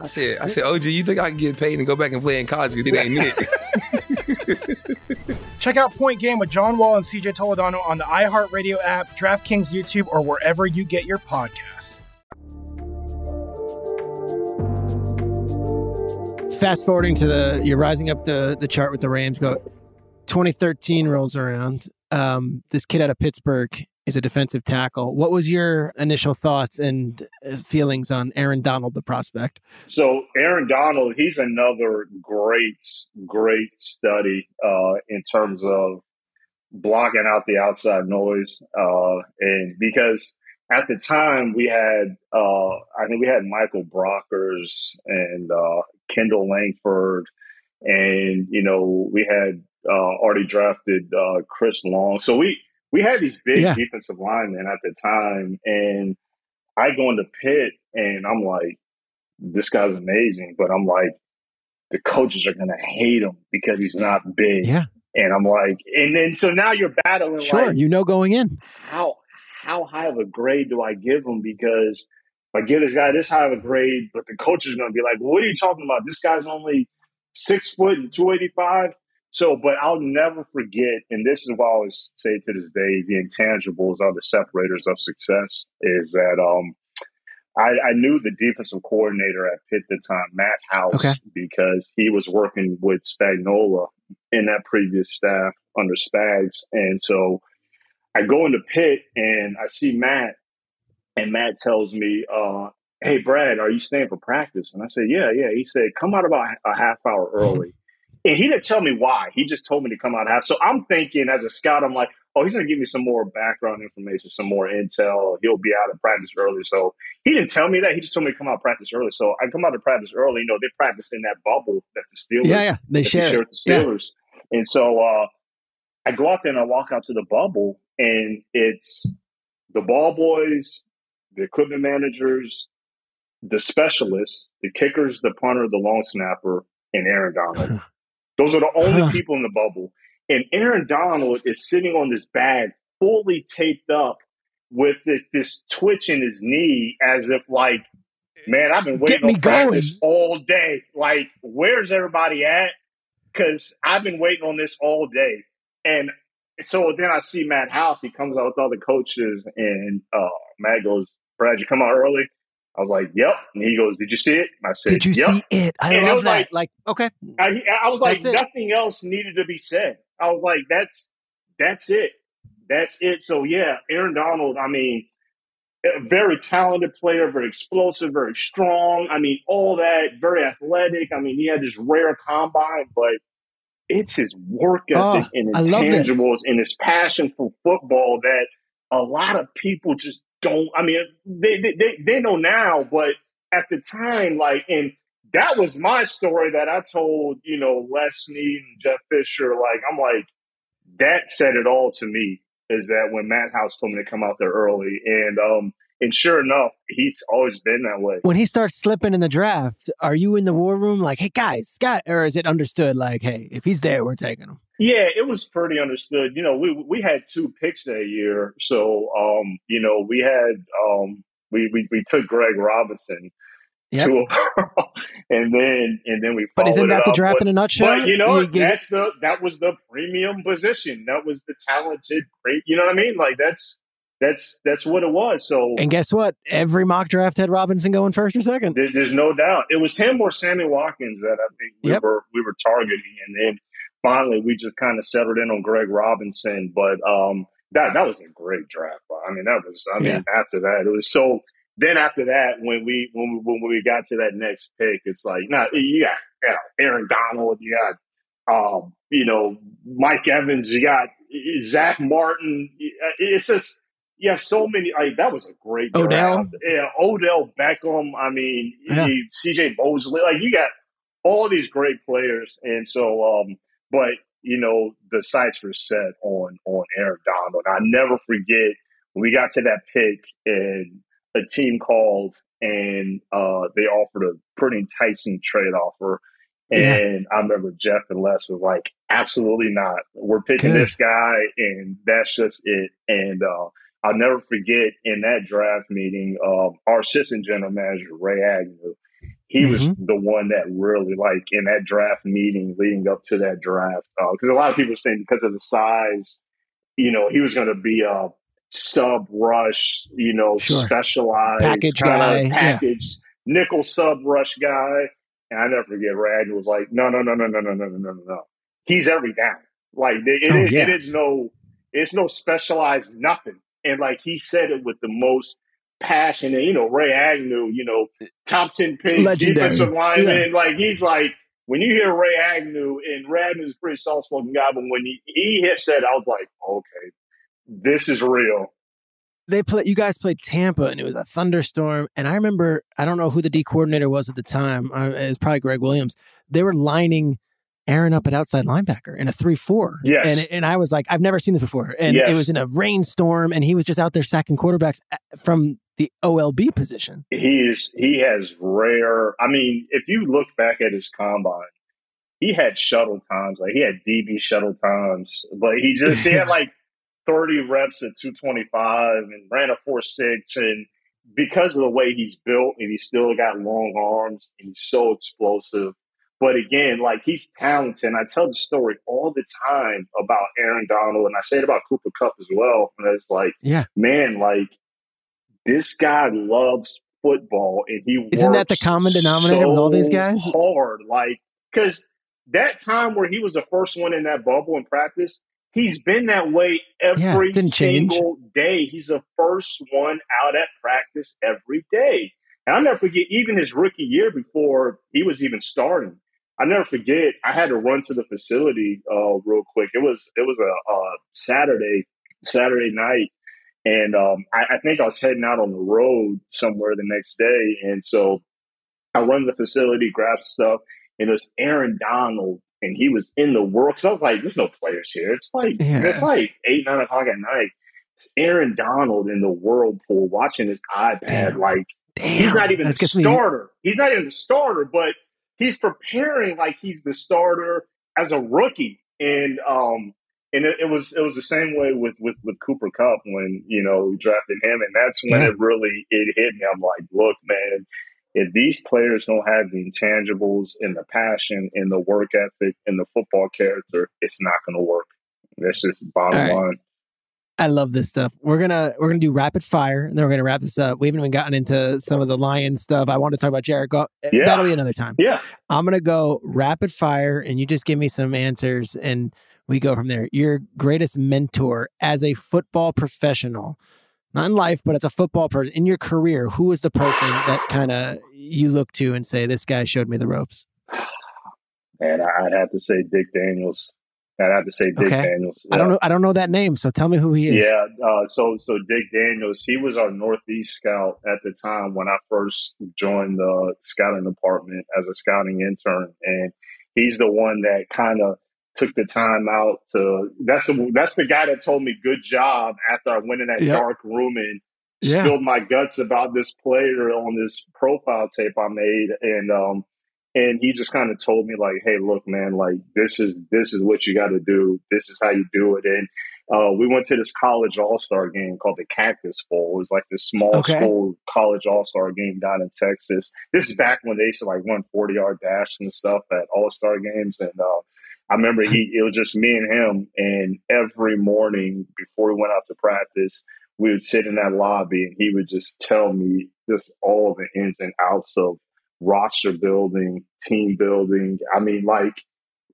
I said, I said, O G, you think I can get paid and go back and play in college because it ain't it? Check out Point Game with John Wall and C J Toledano on the iHeartRadio app, DraftKings YouTube, or wherever you get your podcasts. Fast forwarding to the, you're rising up the, the chart with the Rams. Go, twenty thirteen rolls around. Um, this kid out of Pittsburgh is a defensive tackle. What was your initial thoughts and feelings on Aaron Donald, the prospect? So Aaron Donald, he's another great, great study uh, in terms of blocking out the outside noise. Uh, and because at the time we had, uh, I think we had Michael Brockers and uh, Kendall Langford. And, you know, we had uh, already drafted uh, Chris Long. So we, We had these big yeah. defensive linemen at the time, and I go into Pitt, and I'm like, this guy's amazing. But I'm like, the coaches are going to hate him because he's not big. Yeah. And I'm like, and then so now you're battling. Sure, like, you know going in. How how high of a grade do I give him? Because if I give this guy this high of a grade, but the coach is going to be like, well, what are you talking about? This guy's only six foot and two eighty-five. So, but I'll never forget, and this is why I always say to this day, the intangibles are the separators of success, is that um, I, I knew the defensive coordinator at Pitt at the time, Matt House, okay. because he was working with Spagnuolo in that previous staff under Spags. And so I go into Pitt and I see Matt, and Matt tells me, uh, hey, Brad, are you staying for practice? And I said, yeah, yeah. He said, come out about a half hour early. And he didn't tell me why. He just told me to come out half. So I'm thinking as a scout, I'm like, oh, he's going to give me some more background information, some more intel. He'll be out of practice early. So he didn't tell me that. He just told me to come out of practice early. So I come out of practice early. You know, they practice in that bubble that the Steelers. Yeah, yeah. They share. They share with the Steelers. Yeah. And so uh, I go out there and I walk out to the bubble, and it's the ball boys, the equipment managers, the specialists, the kickers, the punter, the long snapper, and Aaron Donald. Those are the only huh. people in the bubble. And Aaron Donald is sitting on this bag fully taped up with the, this twitch in his knee as if like, man, I've been waiting on practice going. all day. Like, where's everybody at? Because I've been waiting on this all day. And so then I see Matt House. He comes out with all the coaches, and uh, Matt goes, Brad, you come out early? I was like, yep. And he goes, did you see it? And I said, did you yep. see it? I and love it was that. Like, like, okay. I, I was like, that's nothing it. else needed to be said. I was like, that's that's it. That's it. So, yeah, Aaron Donald, I mean, a very talented player, very explosive, very strong. I mean, all that, very athletic. I mean, he had this rare combine, but it's his work ethic oh, and intangibles and his passion for football that a lot of people just don't. I mean, they they they know now, but at the time, like, and that was my story that I told, you know, Les Snead and Jeff Fisher. Like, I'm like, that said it all to me, is that when Matt House told me to come out there early, and um, and sure enough, he's always been that way. When he starts slipping in the draft, are you in the war room like, hey, guys, Scott, or is it understood like, hey, if he's there, we're taking him? Yeah, it was pretty understood. You know, we we had two picks that year. So, um, you know, we had um, we, we, we took Greg Robinson. Yep. To a, and then and then we but isn't that the draft with, in a nutshell? But you know, you that's the that was the premium position. That was the talented, great. You know what I mean? Like that's that's that's what it was. So and guess what? Every mock draft had Robinson going first or second. There, there's no doubt it was him or Sammy Watkins that I think we yep. were we were targeting, and then finally we just kind of settled in on Greg Robinson. But um, that that was a great draft. I mean, that was I mean yeah. after that it was so. Then after that, when we when we, when we got to that next pick, it's like, no, nah, you got you know, Aaron Donald, you got um, you know Mike Evans, you got Zach Martin. It's just yeah, so many. Like that was a great draft. Odell, yeah, Odell Beckham. I mean, yeah. C J Mosley. Like you got all these great players, and so um, but you know the sights were set on on Aaron Donald. I never forget when we got to that pick and. A team called and uh, they offered a pretty enticing trade offer. And yeah. I remember Jeff and Les was like, absolutely not. We're picking Good. this guy and that's just it. And uh, I'll never forget in that draft meeting, um, our assistant general manager, Ray Agnew, he mm-hmm. was the one that really like in that draft meeting leading up to that draft. Because uh, a lot of people were saying because of the size, you know, he was going to be a, uh, sub rush, you know, sure. specialized package guy, package yeah. nickel sub rush guy. And I never forget, Rad was like, no, no, no, no, no, no, no, no, no, no. He's every down. Like it, oh, is, yeah. it is no, it's no specialized nothing. And like he said it with the most passion. And you know, Ray Agnew, you know, top ten pick, legendary defensive lineman. Yeah. Like he's like when you hear Ray Agnew, and Ray Agnew is a pretty soft spoken guy, but when he he hit said, I was like, okay. This is real. They play. You guys played Tampa, and it was a thunderstorm. And I remember, I don't know who the D coordinator was at the time. Uh, it was probably Greg Williams. They were lining Aaron up at outside linebacker in a three four. Yes. And, and I was like, I've never seen this before. And yes. it was in a rainstorm, and he was just out there sacking quarterbacks from the O L B position. He is. He has rare. I mean, if you look back at his combine, he had shuttle times. Like he had D B shuttle times, but he just he had like. thirty reps at two twenty-five and ran a four six. And because of the way he's built and he's still got long arms and he's so explosive. But again, like he's talented. And I tell the story all the time about Aaron Donald. And I say it about Cooper Kupp as well. And it's like, yeah, man, like this guy loves football and he works Isn't that the common denominator so with all these guys? Hard. Like, because that time where he was the first one in that bubble in practice, he's been that way every yeah, single change. day. He's the first one out at practice every day. And I'll never forget, even his rookie year before he was even starting, I'll never forget, I had to run to the facility uh, real quick. It was it was a, a Saturday, Saturday night. And um, I, I think I was heading out on the road somewhere the next day. And so I run to the facility, grab stuff, and there's Aaron Donald. And he was in the world. Because I was like, there's no players here. It's like yeah. it's like eight, nine o'clock at night. It's Aaron Donald in the whirlpool watching his iPad. Damn. Like, Damn. he's not even That's the starter. Me. He's not even the starter, but he's preparing like he's the starter as a rookie. And um, and it, it was it was the same way with, with, with Cooper Kupp when, you know, we drafted him. And that's when yeah. it really it hit me. I'm like, look, man. If these players don't have the intangibles and the passion and the work ethic and the football character, it's not going to work. That's just the bottom right. line. I love this stuff. We're gonna we're gonna do rapid fire, and then we're gonna wrap this up. We haven't even gotten into some of the Lions stuff. I want to talk about Jared Goff. Yeah. That'll be another time. Yeah, I'm gonna go rapid fire, and you just give me some answers, and we go from there. Your greatest mentor as a football professional. Not in life, but as a football person. In your career, who is the person that kind of you look to and say, this guy showed me the ropes? Man, I'd have to say Dick Daniels. I'd have to say Dick okay. Daniels. Yeah. I don't know. I don't know that name. So tell me who he is. Yeah. Uh, so so Dick Daniels. He was our Northeast scout at the time when I first joined the scouting department as a scouting intern, and he's the one that kind of took the time out to. That's the that's the guy that told me good job after I went in that yep. dark room and yeah. spilled my guts about this player on this profile tape I made, and um. And he just kind of told me, like, hey, look, man, like, this is this is what you got to do. This is how you do it. And uh, we went to this college all-star game called the Cactus Bowl. It was like this small okay. school college all-star game down in Texas. This is back when they used to, like, run forty-yard dash and stuff at all-star games. And uh, I remember he it was just me and him. And every morning before we went out to practice, we would sit in that lobby, and he would just tell me just all of the ins and outs of roster building, team building. I mean, like,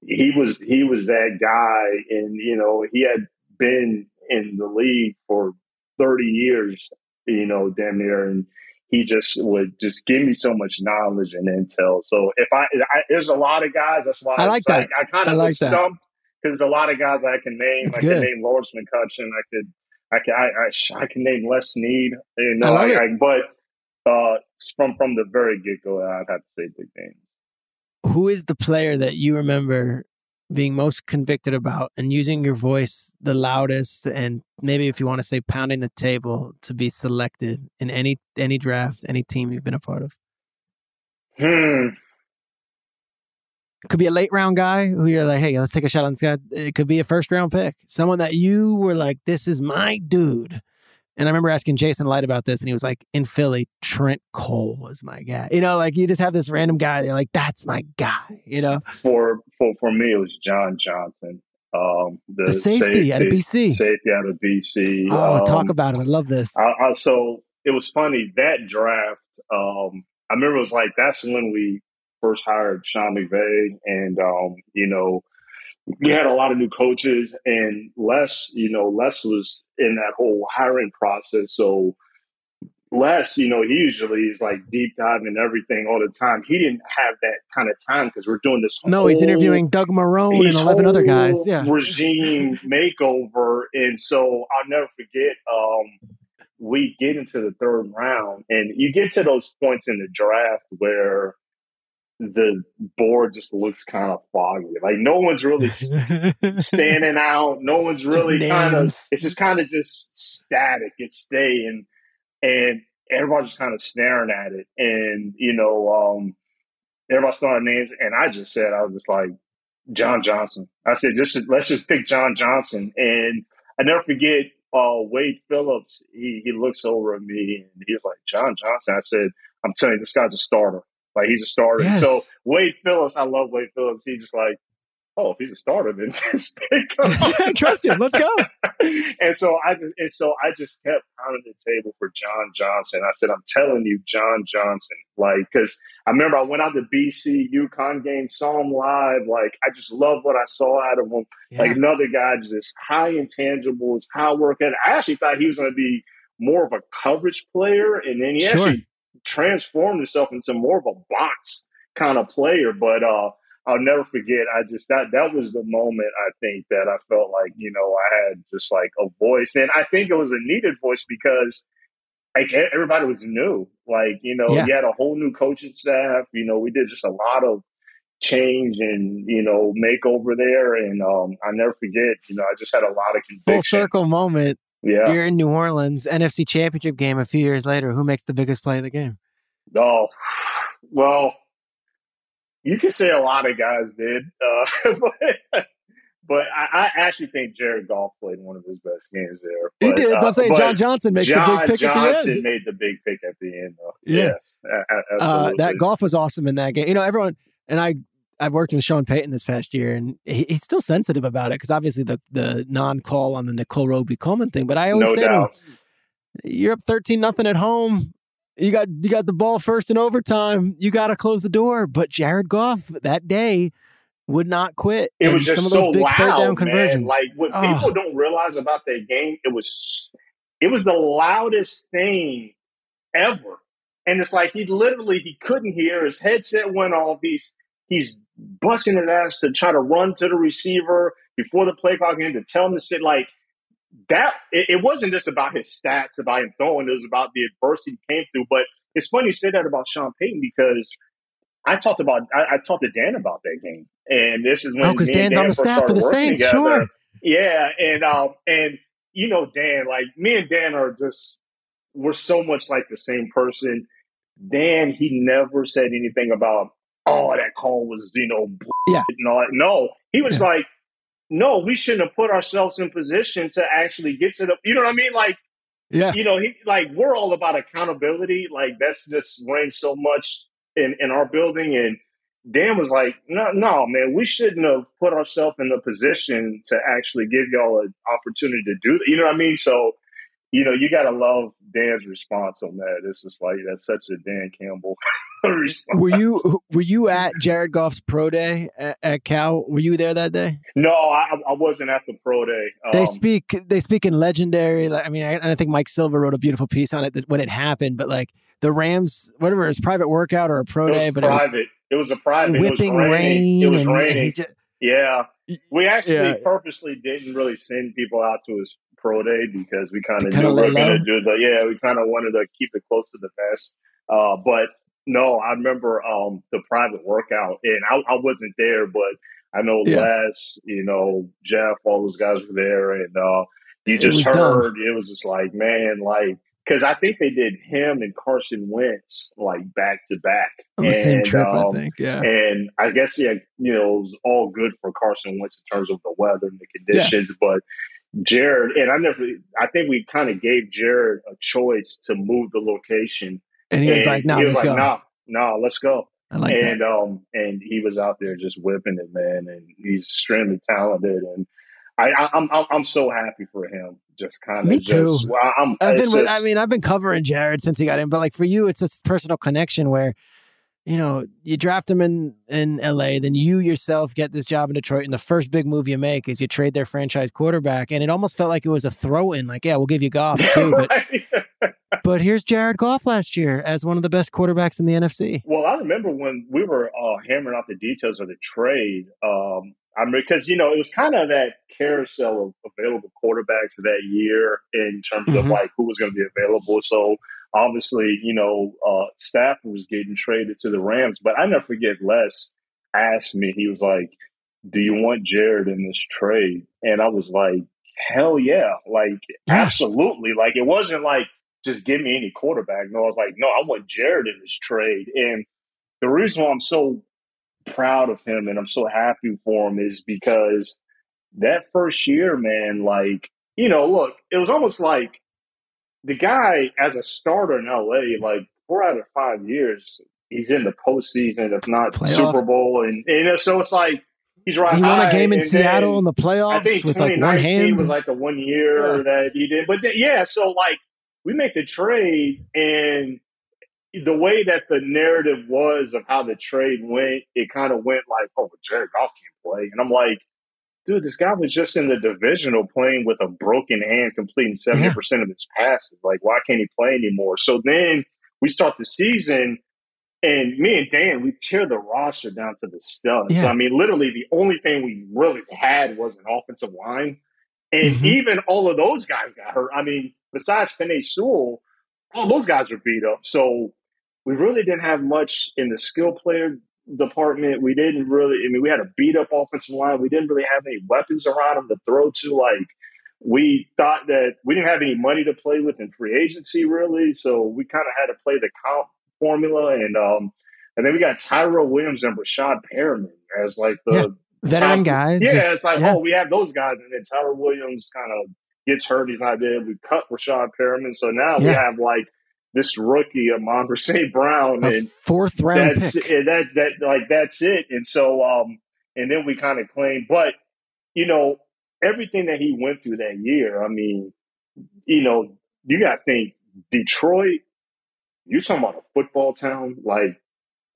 he was he was that guy, and you know, he had been in the league for thirty years, you know, damn near, and he just would just give me so much knowledge and intel. So if I, I there's a lot of guys, that's why I like that. I, I kind of like stumped because a lot of guys I can name. That's I good. Can name Lawrence McCutcheon. I could, I can, I, I, I can name Les Snead. You know, I like I, I, but. Uh, from from the very get go, I'd have to say Dick Daniels. Who is the player that you remember being most convicted about and using your voice the loudest, and maybe if you want to say pounding the table to be selected in any any draft, any team you've been a part of? Hmm. It could be a late round guy who you're like, hey, let's take a shot on this guy. It could be a first round pick, someone that you were like, this is my dude. And I remember asking Jason Light about this, and he was like, in Philly, Trent Cole was my guy. You know, like, you just have this random guy, you're like, that's my guy, you know? For for, for me, it was John Johnson. Um, the, the safety, safety out of B C. Safety out of B C. Oh, um, talk about it. I love this. I, I, so it was funny, that draft, um, I remember it was like, that's when we first hired Sean McVay, and, um, you know, we had a lot of new coaches, and Les, you know, Les was in that whole hiring process. So Les, you know, he usually is like deep diving everything all the time. He didn't have that kind of time because we're doing this. No, whole, he's interviewing Doug Marrone and eleven other guys. Yeah, regime makeover. And so I'll never forget. Um, we get into the third round, and you get to those points in the draft where the board just looks kind of foggy. Like, no one's really standing out. No one's really kind of, it's just kind of just static. It's staying, and everybody's just kind of staring at it. And, you know, um, everybody's throwing names. And I just said, I was just like, John Johnson. I said, just, let's just pick John Johnson. And I never forget, uh, Wade Phillips, he, he looks over at me and he was like, John Johnson. I said, I'm telling you, this guy's a starter. Like, he's a starter. Yes. So Wade Phillips, I love Wade Phillips. He's just like, oh, if he's a starter, then just pick him. Trust him. Let's go. And so I just and so I just kept pounding the table for John Johnson. I said, I'm telling you, John Johnson. Like, because I remember I went out to B C UConn game, saw him live. Like, I just love what I saw out of him. Yeah. Like, another guy, just high intangibles, high work. And I actually thought he was going to be more of a coverage player, and then he sure. actually transformed himself into more of a box kind of player. But uh, I'll never forget, I just, that, that was the moment I think that I felt like, you know, I had just like a voice. And I think it was a needed voice because like everybody was new. Like, you know, yeah. you had a whole new coaching staff. You know, we did just a lot of change and, you know, makeover there. And um, I'll never forget, you know, I just had a lot of conviction. Full circle moment. Yeah. You're in New Orleans, N F C Championship game a few years later. Who makes the biggest play of the game? Oh, well, you can say a lot of guys did. Uh, but but I, I actually think Jared Goff played one of his best games there. But, he did, but uh, I'm saying but John Johnson makes John, the big pick Johnson at the end. Johnson made the big pick at the end, though. Yeah. Yes, a- absolutely. Uh, that Goff was awesome in that game. You know, everyone, and I... I've worked with Sean Payton this past year, and he, he's still sensitive about it because obviously the, the non-call on the Nicole Roby-Coleman thing. But I always no say doubt. to him, you're up thirteen nothing at home. You got you got the ball first in overtime. You got to close the door. But Jared Goff that day would not quit. It and was just some of those so big loud, third down conversions. Man. Like, what oh. people don't realize about that game, it was it was the loudest thing ever. And it's like he literally he couldn't hear. His headset went off. He's He's busting his ass to try to run to the receiver. before the play clock ended, to tell him to sit like that. It, it wasn't just about his stats, about him throwing. It was about the adversity he came through. But it's funny you say that about Sean Payton, because I talked about I, I talked to Dan about that game, and this is when oh, because Dan's Dan on the staff for the Saints, together. Sure, yeah, and um, and you know, Dan, like me and Dan are just we're so much like the same person. Dan, he never said anything about oh that call was you know yeah and all that. No, he was yeah. like, no, we shouldn't have put ourselves in position to actually get to the, you know what I mean, like. Yeah, you know, he, like we're all about accountability. Like that's just rained so much in, in our building. And Dan was like, "No, no, man, we shouldn't have put ourselves in the position to actually give y'all an opportunity to do that." You know what I mean? So, you know, you gotta love Dan's response on that. It's just like that's such a Dan Campbell response. Were you were you at Jared Goff's pro day at, at Cal? Were you there that day? No, I, I wasn't at the pro day. Um, they speak they speak in legendary. Like, I mean, I, I think Mike Silver wrote a beautiful piece on it that when it happened. But like the Rams, whatever, it was private workout or a pro day, but private. It was, it was a private. Whipping it was rain. It was and, raining. And just, yeah, we actually yeah. purposely didn't really send people out to his pro day because we kind of knew we we're going to do the yeah. We kind of wanted to keep it close to the vest, uh, but. No, I remember um, the private workout, and I, I wasn't there, but I know yeah. Les, you know, Jeff, all those guys were there, and uh, you just it heard dumb. It was just like, man, like because I think they did him and Carson Wentz like back to back, on the and, same trip, um, I think, yeah. And I guess yeah, you know, it was all good for Carson Wentz in terms of the weather and the conditions, yeah. but. Jared and I never, I think we kind of gave Jared a choice to move the location. And he was and like, "No, nah, let's like, go. No, nah, nah, let's go." I like and, that. Um, and he was out there just whipping it, man. And he's extremely talented. And I, I, I'm, I'm so happy for him. Just kind of, me too. Just, I'm, I've been, just, I mean, I've been covering Jared since he got in, but like for you, it's this personal connection where, you know, you draft him in in L A, then you yourself get this job in Detroit, and the first big move you make is you trade their franchise quarterback, and it almost felt like it was a throw-in. Like, yeah, we'll give you Goff too, but. But here's Jared Goff last year as one of the best quarterbacks in the N F C. Well, I remember when we were uh, hammering out the details of the trade. Um, I mean, because, you know, it was kind of that carousel of available quarterbacks that year in terms mm-hmm. of like who was going to be available. So obviously, you know, uh, Stafford was getting traded to the Rams. But I never forget Les asked me, he was like, "Do you want Jared in this trade?" And I was like, hell yeah. Like, yeah. absolutely. Like, it wasn't like, just give me any quarterback. No, I was like, no, I want Jared in this trade. And the reason why I'm so proud of him and I'm so happy for him is because that first year, man, like, you know, look, it was almost like the guy as a starter in L A, like four out of five years, he's in the postseason, if not playoffs. Super Bowl. And, and so it's like, he's right. He won a game in Seattle in the playoffs. I think with like one hand. Was like the one year yeah. that he did. But then, yeah, so like, we make the trade, and the way that the narrative was of how the trade went, it kind of went like, oh, but Jared Goff can't play. And I'm like, dude, this guy was just in the divisional playing with a broken hand, completing seventy percent yeah. of his passes. Like, why can't he play anymore? So then we start the season, and me and Dan, we tear the roster down to the studs. Yeah. So, I mean, literally the only thing we really had was an offensive line. And mm-hmm. even all of those guys got hurt. I mean, besides Penei Sewell, all those guys were beat up. So we really didn't have much in the skill player department. We didn't really – I mean, we had a beat-up offensive line. We didn't really have any weapons around them to throw to. Like, we thought that we didn't have any money to play with in free agency, really. So we kind of had to play the comp formula. And um, and then we got Tyrell Williams and Rashad Perriman as, like, the yeah. – veteran guys. Yeah, just, it's like, yeah. oh, we have those guys. And then Tyler Williams kind of gets hurt. He's not there. We cut Rashad Perriman. So now yeah. we have, like, this rookie, Amon-Ra Saint Brown. A and fourth-round pick. And that, that, like, that's it. And so um, and then we kind of claim. But, you know, everything that he went through that year, I mean, you know, you got to think Detroit, you're talking about a football town. Like,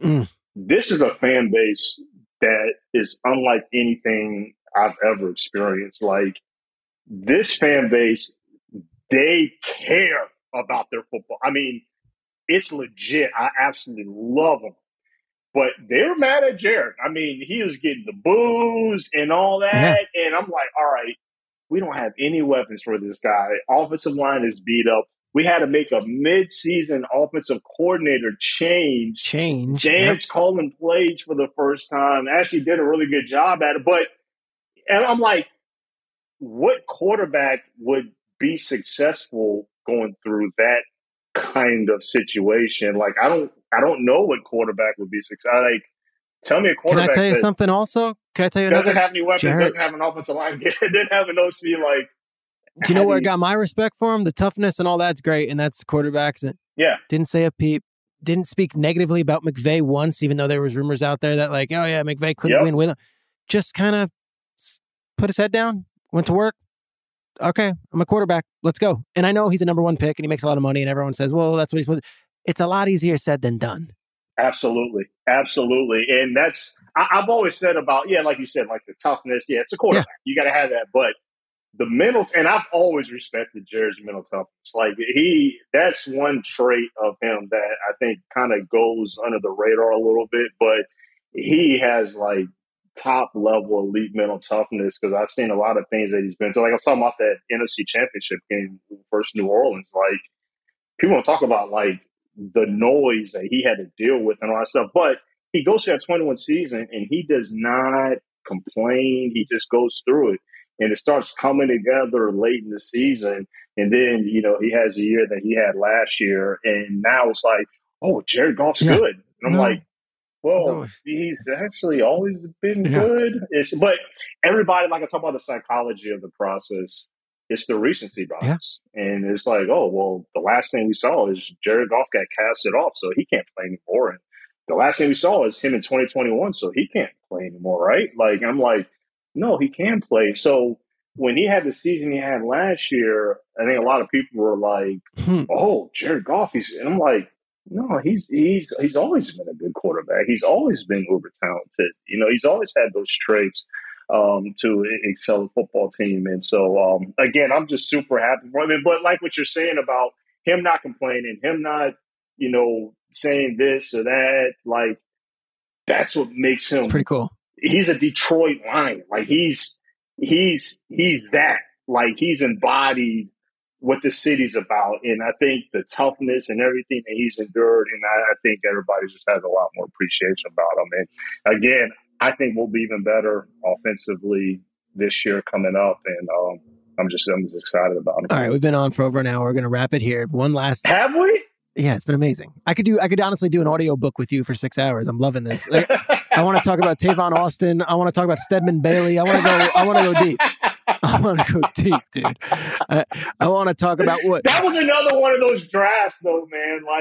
mm. this is a fan base that is unlike anything I've ever experienced. Like, this fan base, they care about their football. I mean, it's legit. I absolutely love them. But they're mad at Jared. I mean, he was getting the boos and all that. Yeah. And I'm like, all right, we don't have any weapons for this guy. Offensive line is beat up. We had to make a midseason offensive coordinator change. Change. Dan's yep. calling plays for the first time. Actually did a really good job at it. But and I'm like, what quarterback would be successful going through that kind of situation? Like, I don't I don't know what quarterback would be successful. Like, tell me a quarterback. Can I tell you something also? Can I tell you doesn't another? have any weapons, Jared. Doesn't have an offensive line, didn't have an O C, like. Do you know where I got my respect for him? The toughness and all that's great, and that's quarterbacks. And yeah. Didn't say a peep. Didn't speak negatively about McVay once, even though there was rumors out there that like, oh yeah, McVay couldn't yep. win with him. Just kind of put his head down, went to work. Okay, I'm a quarterback. Let's go. And I know he's a number one pick and he makes a lot of money and everyone says, well, that's what he's supposed to. It's a lot easier said than done. Absolutely. Absolutely. And that's, I, I've always said about, yeah, like you said, like the toughness. Yeah, it's a quarterback. Yeah. You got to have that. But the mental, and I've always respected Jared's mental toughness. Like he, that's one trait of him that I think kind of goes under the radar a little bit, but he has like top level elite mental toughness because I've seen a lot of things that he's been through. Like I'm talking about that N F C Championship game versus New Orleans. Like people don't talk about like the noise that he had to deal with and all that stuff, but he goes through that twenty-one season and he does not complain. He just goes through it. And it starts coming together late in the season. And then, you know, he has a year that he had last year. And now it's like, oh, Jared Goff's yeah. good. And I'm no. like, well, no. he's actually always been yeah. good. It's, but everybody, like I talk about the psychology of the process, it's the recency bias. Yeah. And it's like, oh, well, the last thing we saw is Jared Goff got casted off, so he can't play anymore. And the last thing we saw is him in twenty twenty-one, so he can't play anymore, right? Like, I'm like, no, he can play. So when he had the season he had last year, I think a lot of people were like, hmm. oh, Jared Goff. He's, and I'm like, no, he's he's he's always been a good quarterback. He's always been uber talented. You know, he's always had those traits um, to excel the football team. And so, um, again, I'm just super happy for him. But like what you're saying about him not complaining, him not, you know, saying this or that, like that's what makes him. It's pretty cool. He's a Detroit Lion. Like he's he's he's that. Like he's embodied what the city's about. And I think the toughness and everything that he's endured, and I, I think everybody just has a lot more appreciation about him. And again, I think we'll be even better offensively this year coming up. And um, I'm just I'm just excited about him. All right, we've been on for over an hour. We're gonna wrap it here. One last have we? Yeah, it's been amazing. I could do I could honestly do an audio book with you for six hours. I'm loving this. Like, I want to talk about Tavon Austin. I want to talk about Stedman Bailey. I want to go. I want to go deep. I want to go deep, dude. I, I want to talk about what. That was another one of those drafts, though, man. Like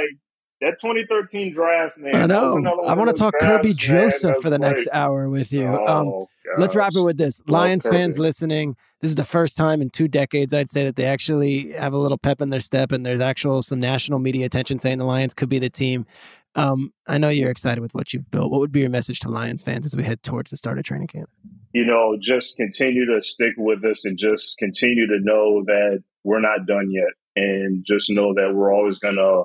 that twenty thirteen draft, man. I know. I want to talk drafts, Kirby Joseph man, for the great. next hour with you. Oh, um, let's wrap it with this. Love Lions Kirby. Fans listening, this is the first time in two decades, I'd say, that they actually have a little pep in their step, and there's actual some national media attention saying the Lions could be the team. Um, I know you're excited with what you've built. What would be your message to Lions fans as we head towards the start of training camp? You know, just continue to stick with us and just continue to know that we're not done yet. And just know that we're always going to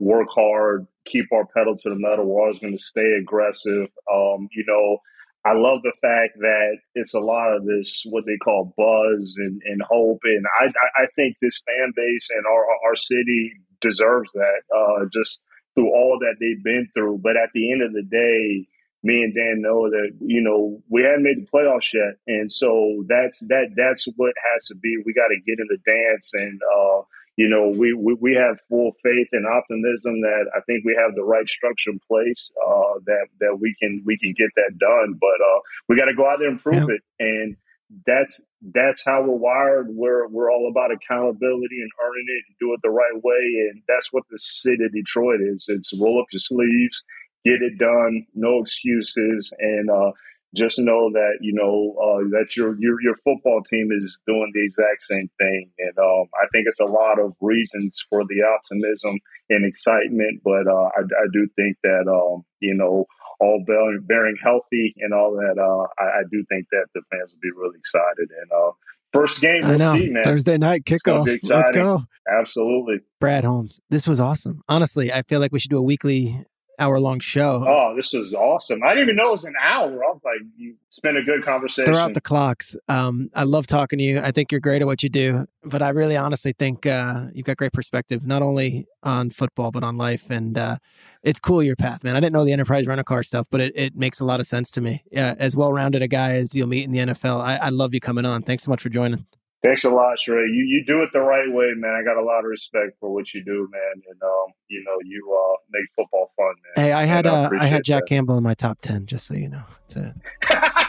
work hard, keep our pedal to the metal. We're always going to stay aggressive. Um, you know, I love the fact that it's a lot of this, what they call buzz and, and hope. And I, I think this fan base and our, our city deserves that. Uh, just through all that they've been through. But at the end of the day, me and Dan know that, you know, we haven't made the playoffs yet. And so that's that that's what has to be. We got to get in the dance. And, uh, you know, we, we, we have full faith and optimism that I think we have the right structure in place uh, that that we can we can get that done. But uh, we got to go out there and prove yeah. it. And that's that's how we're wired. We're we're all about accountability and earning it and do it the right way. And that's what the city of Detroit is. It's roll up your sleeves, get it done, no excuses, and uh, just know that, you know, uh, that your, your your football team is doing the exact same thing. And um, I think it's a lot of reasons for the optimism and excitement. But uh, I, I do think that, um, you know, all bearing, bearing healthy and all that, uh, I, I do think that the fans will be really excited. And uh, first game, we'll I know. see, man. Thursday night kickoff. Let's go. Absolutely. Brad Holmes, this was awesome. Honestly, I feel like we should do a weekly hour-long show. Oh, this is awesome. I didn't even know it was an hour. I was like, it's been a good conversation. Throw out the clocks. Um, I love talking to you. I think you're great at what you do. But I really honestly think uh, you've got great perspective, not only on football, but on life. And uh, it's cool, your path, man. I didn't know the Enterprise Rental Car stuff, but it, it makes a lot of sense to me. Yeah, as well-rounded a guy as you'll meet in the N F L. I, I love you coming on. Thanks so much for joining. Thanks a lot, Shrey. You you do it the right way, man. I got a lot of respect for what you do, man. And um, you know, you uh, make football fun, man. Hey, I had uh, I, I had Jack that. Campbell in my top ten, just so you know. That's it.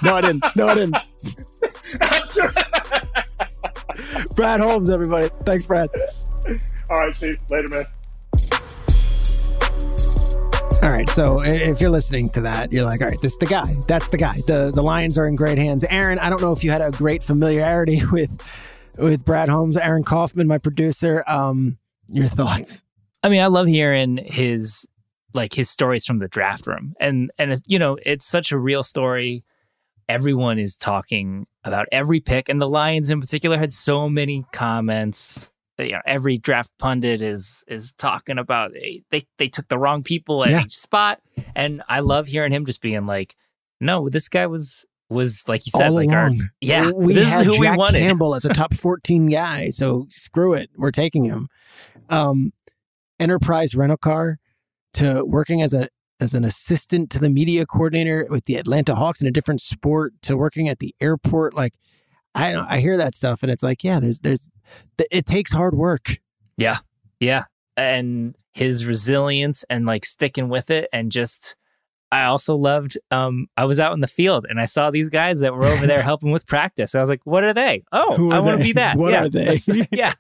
No, I didn't. No, I didn't. Brad Holmes, everybody. Thanks, Brad. All right, see you later, man. All right, so if you're listening to that, you're like, all right, this is the guy. That's the guy. The the Lions are in great hands. Aaron, I don't know if you had a great familiarity with with Brad Holmes, Aaron Kaufman, my producer. Um, your thoughts? I mean, I love hearing his like his stories from the draft room. And, and you know, it's such a real story. Everyone is talking about every pick, and the Lions in particular had so many comments. You know, every draft pundit is is talking about they they, they took the wrong people at yeah. each spot, and I love hearing him just being like, "No, this guy was was like you said, all like our, yeah, we this had is who Jack we wanted." Campbell as a top fourteen guy, so screw it, we're taking him. Um, Enterprise Rental Car to working as a as an assistant to the media coordinator with the Atlanta Hawks in a different sport to working at the airport, like. I don't, I hear that stuff and it's like, yeah, there's, there's, th- it takes hard work. Yeah. Yeah. And his resilience and like sticking with it. And just, I also loved, um, I was out in the field and I saw these guys that were over there helping with practice. I was like, what are they? Oh, are I want to be that. What yeah. are they? yeah.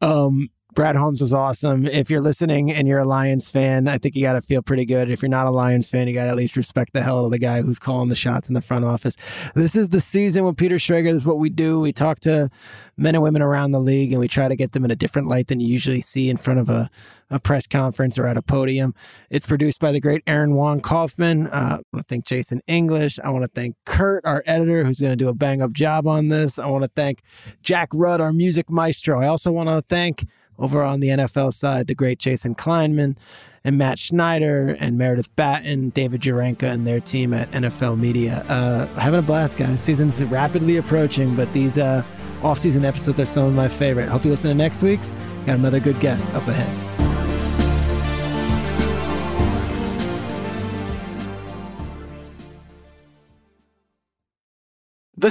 um, Brad Holmes was awesome. If you're listening and you're a Lions fan, I think you got to feel pretty good. If you're not a Lions fan, you got to at least respect the hell out of the guy who's calling the shots in the front office. This is the season with Peter Schrager. This is what we do. We talk to men and women around the league, and we try to get them in a different light than you usually see in front of a, a press conference or at a podium. It's produced by the great Aaron Wong Kaufman. Uh, I want to thank Jason English. I want to thank Kurt, our editor, who's going to do a bang-up job on this. I want to thank Jack Rudd, our music maestro. I also want to thank... over on the N F L side, the great Jason Kleinman and Matt Schneider and Meredith Batten, David Jurenka and their team at N F L Media. Uh, having a blast, guys. Season's rapidly approaching, but these uh, off-season episodes are some of my favorite. Hope you listen to next week's. Got another good guest up ahead. The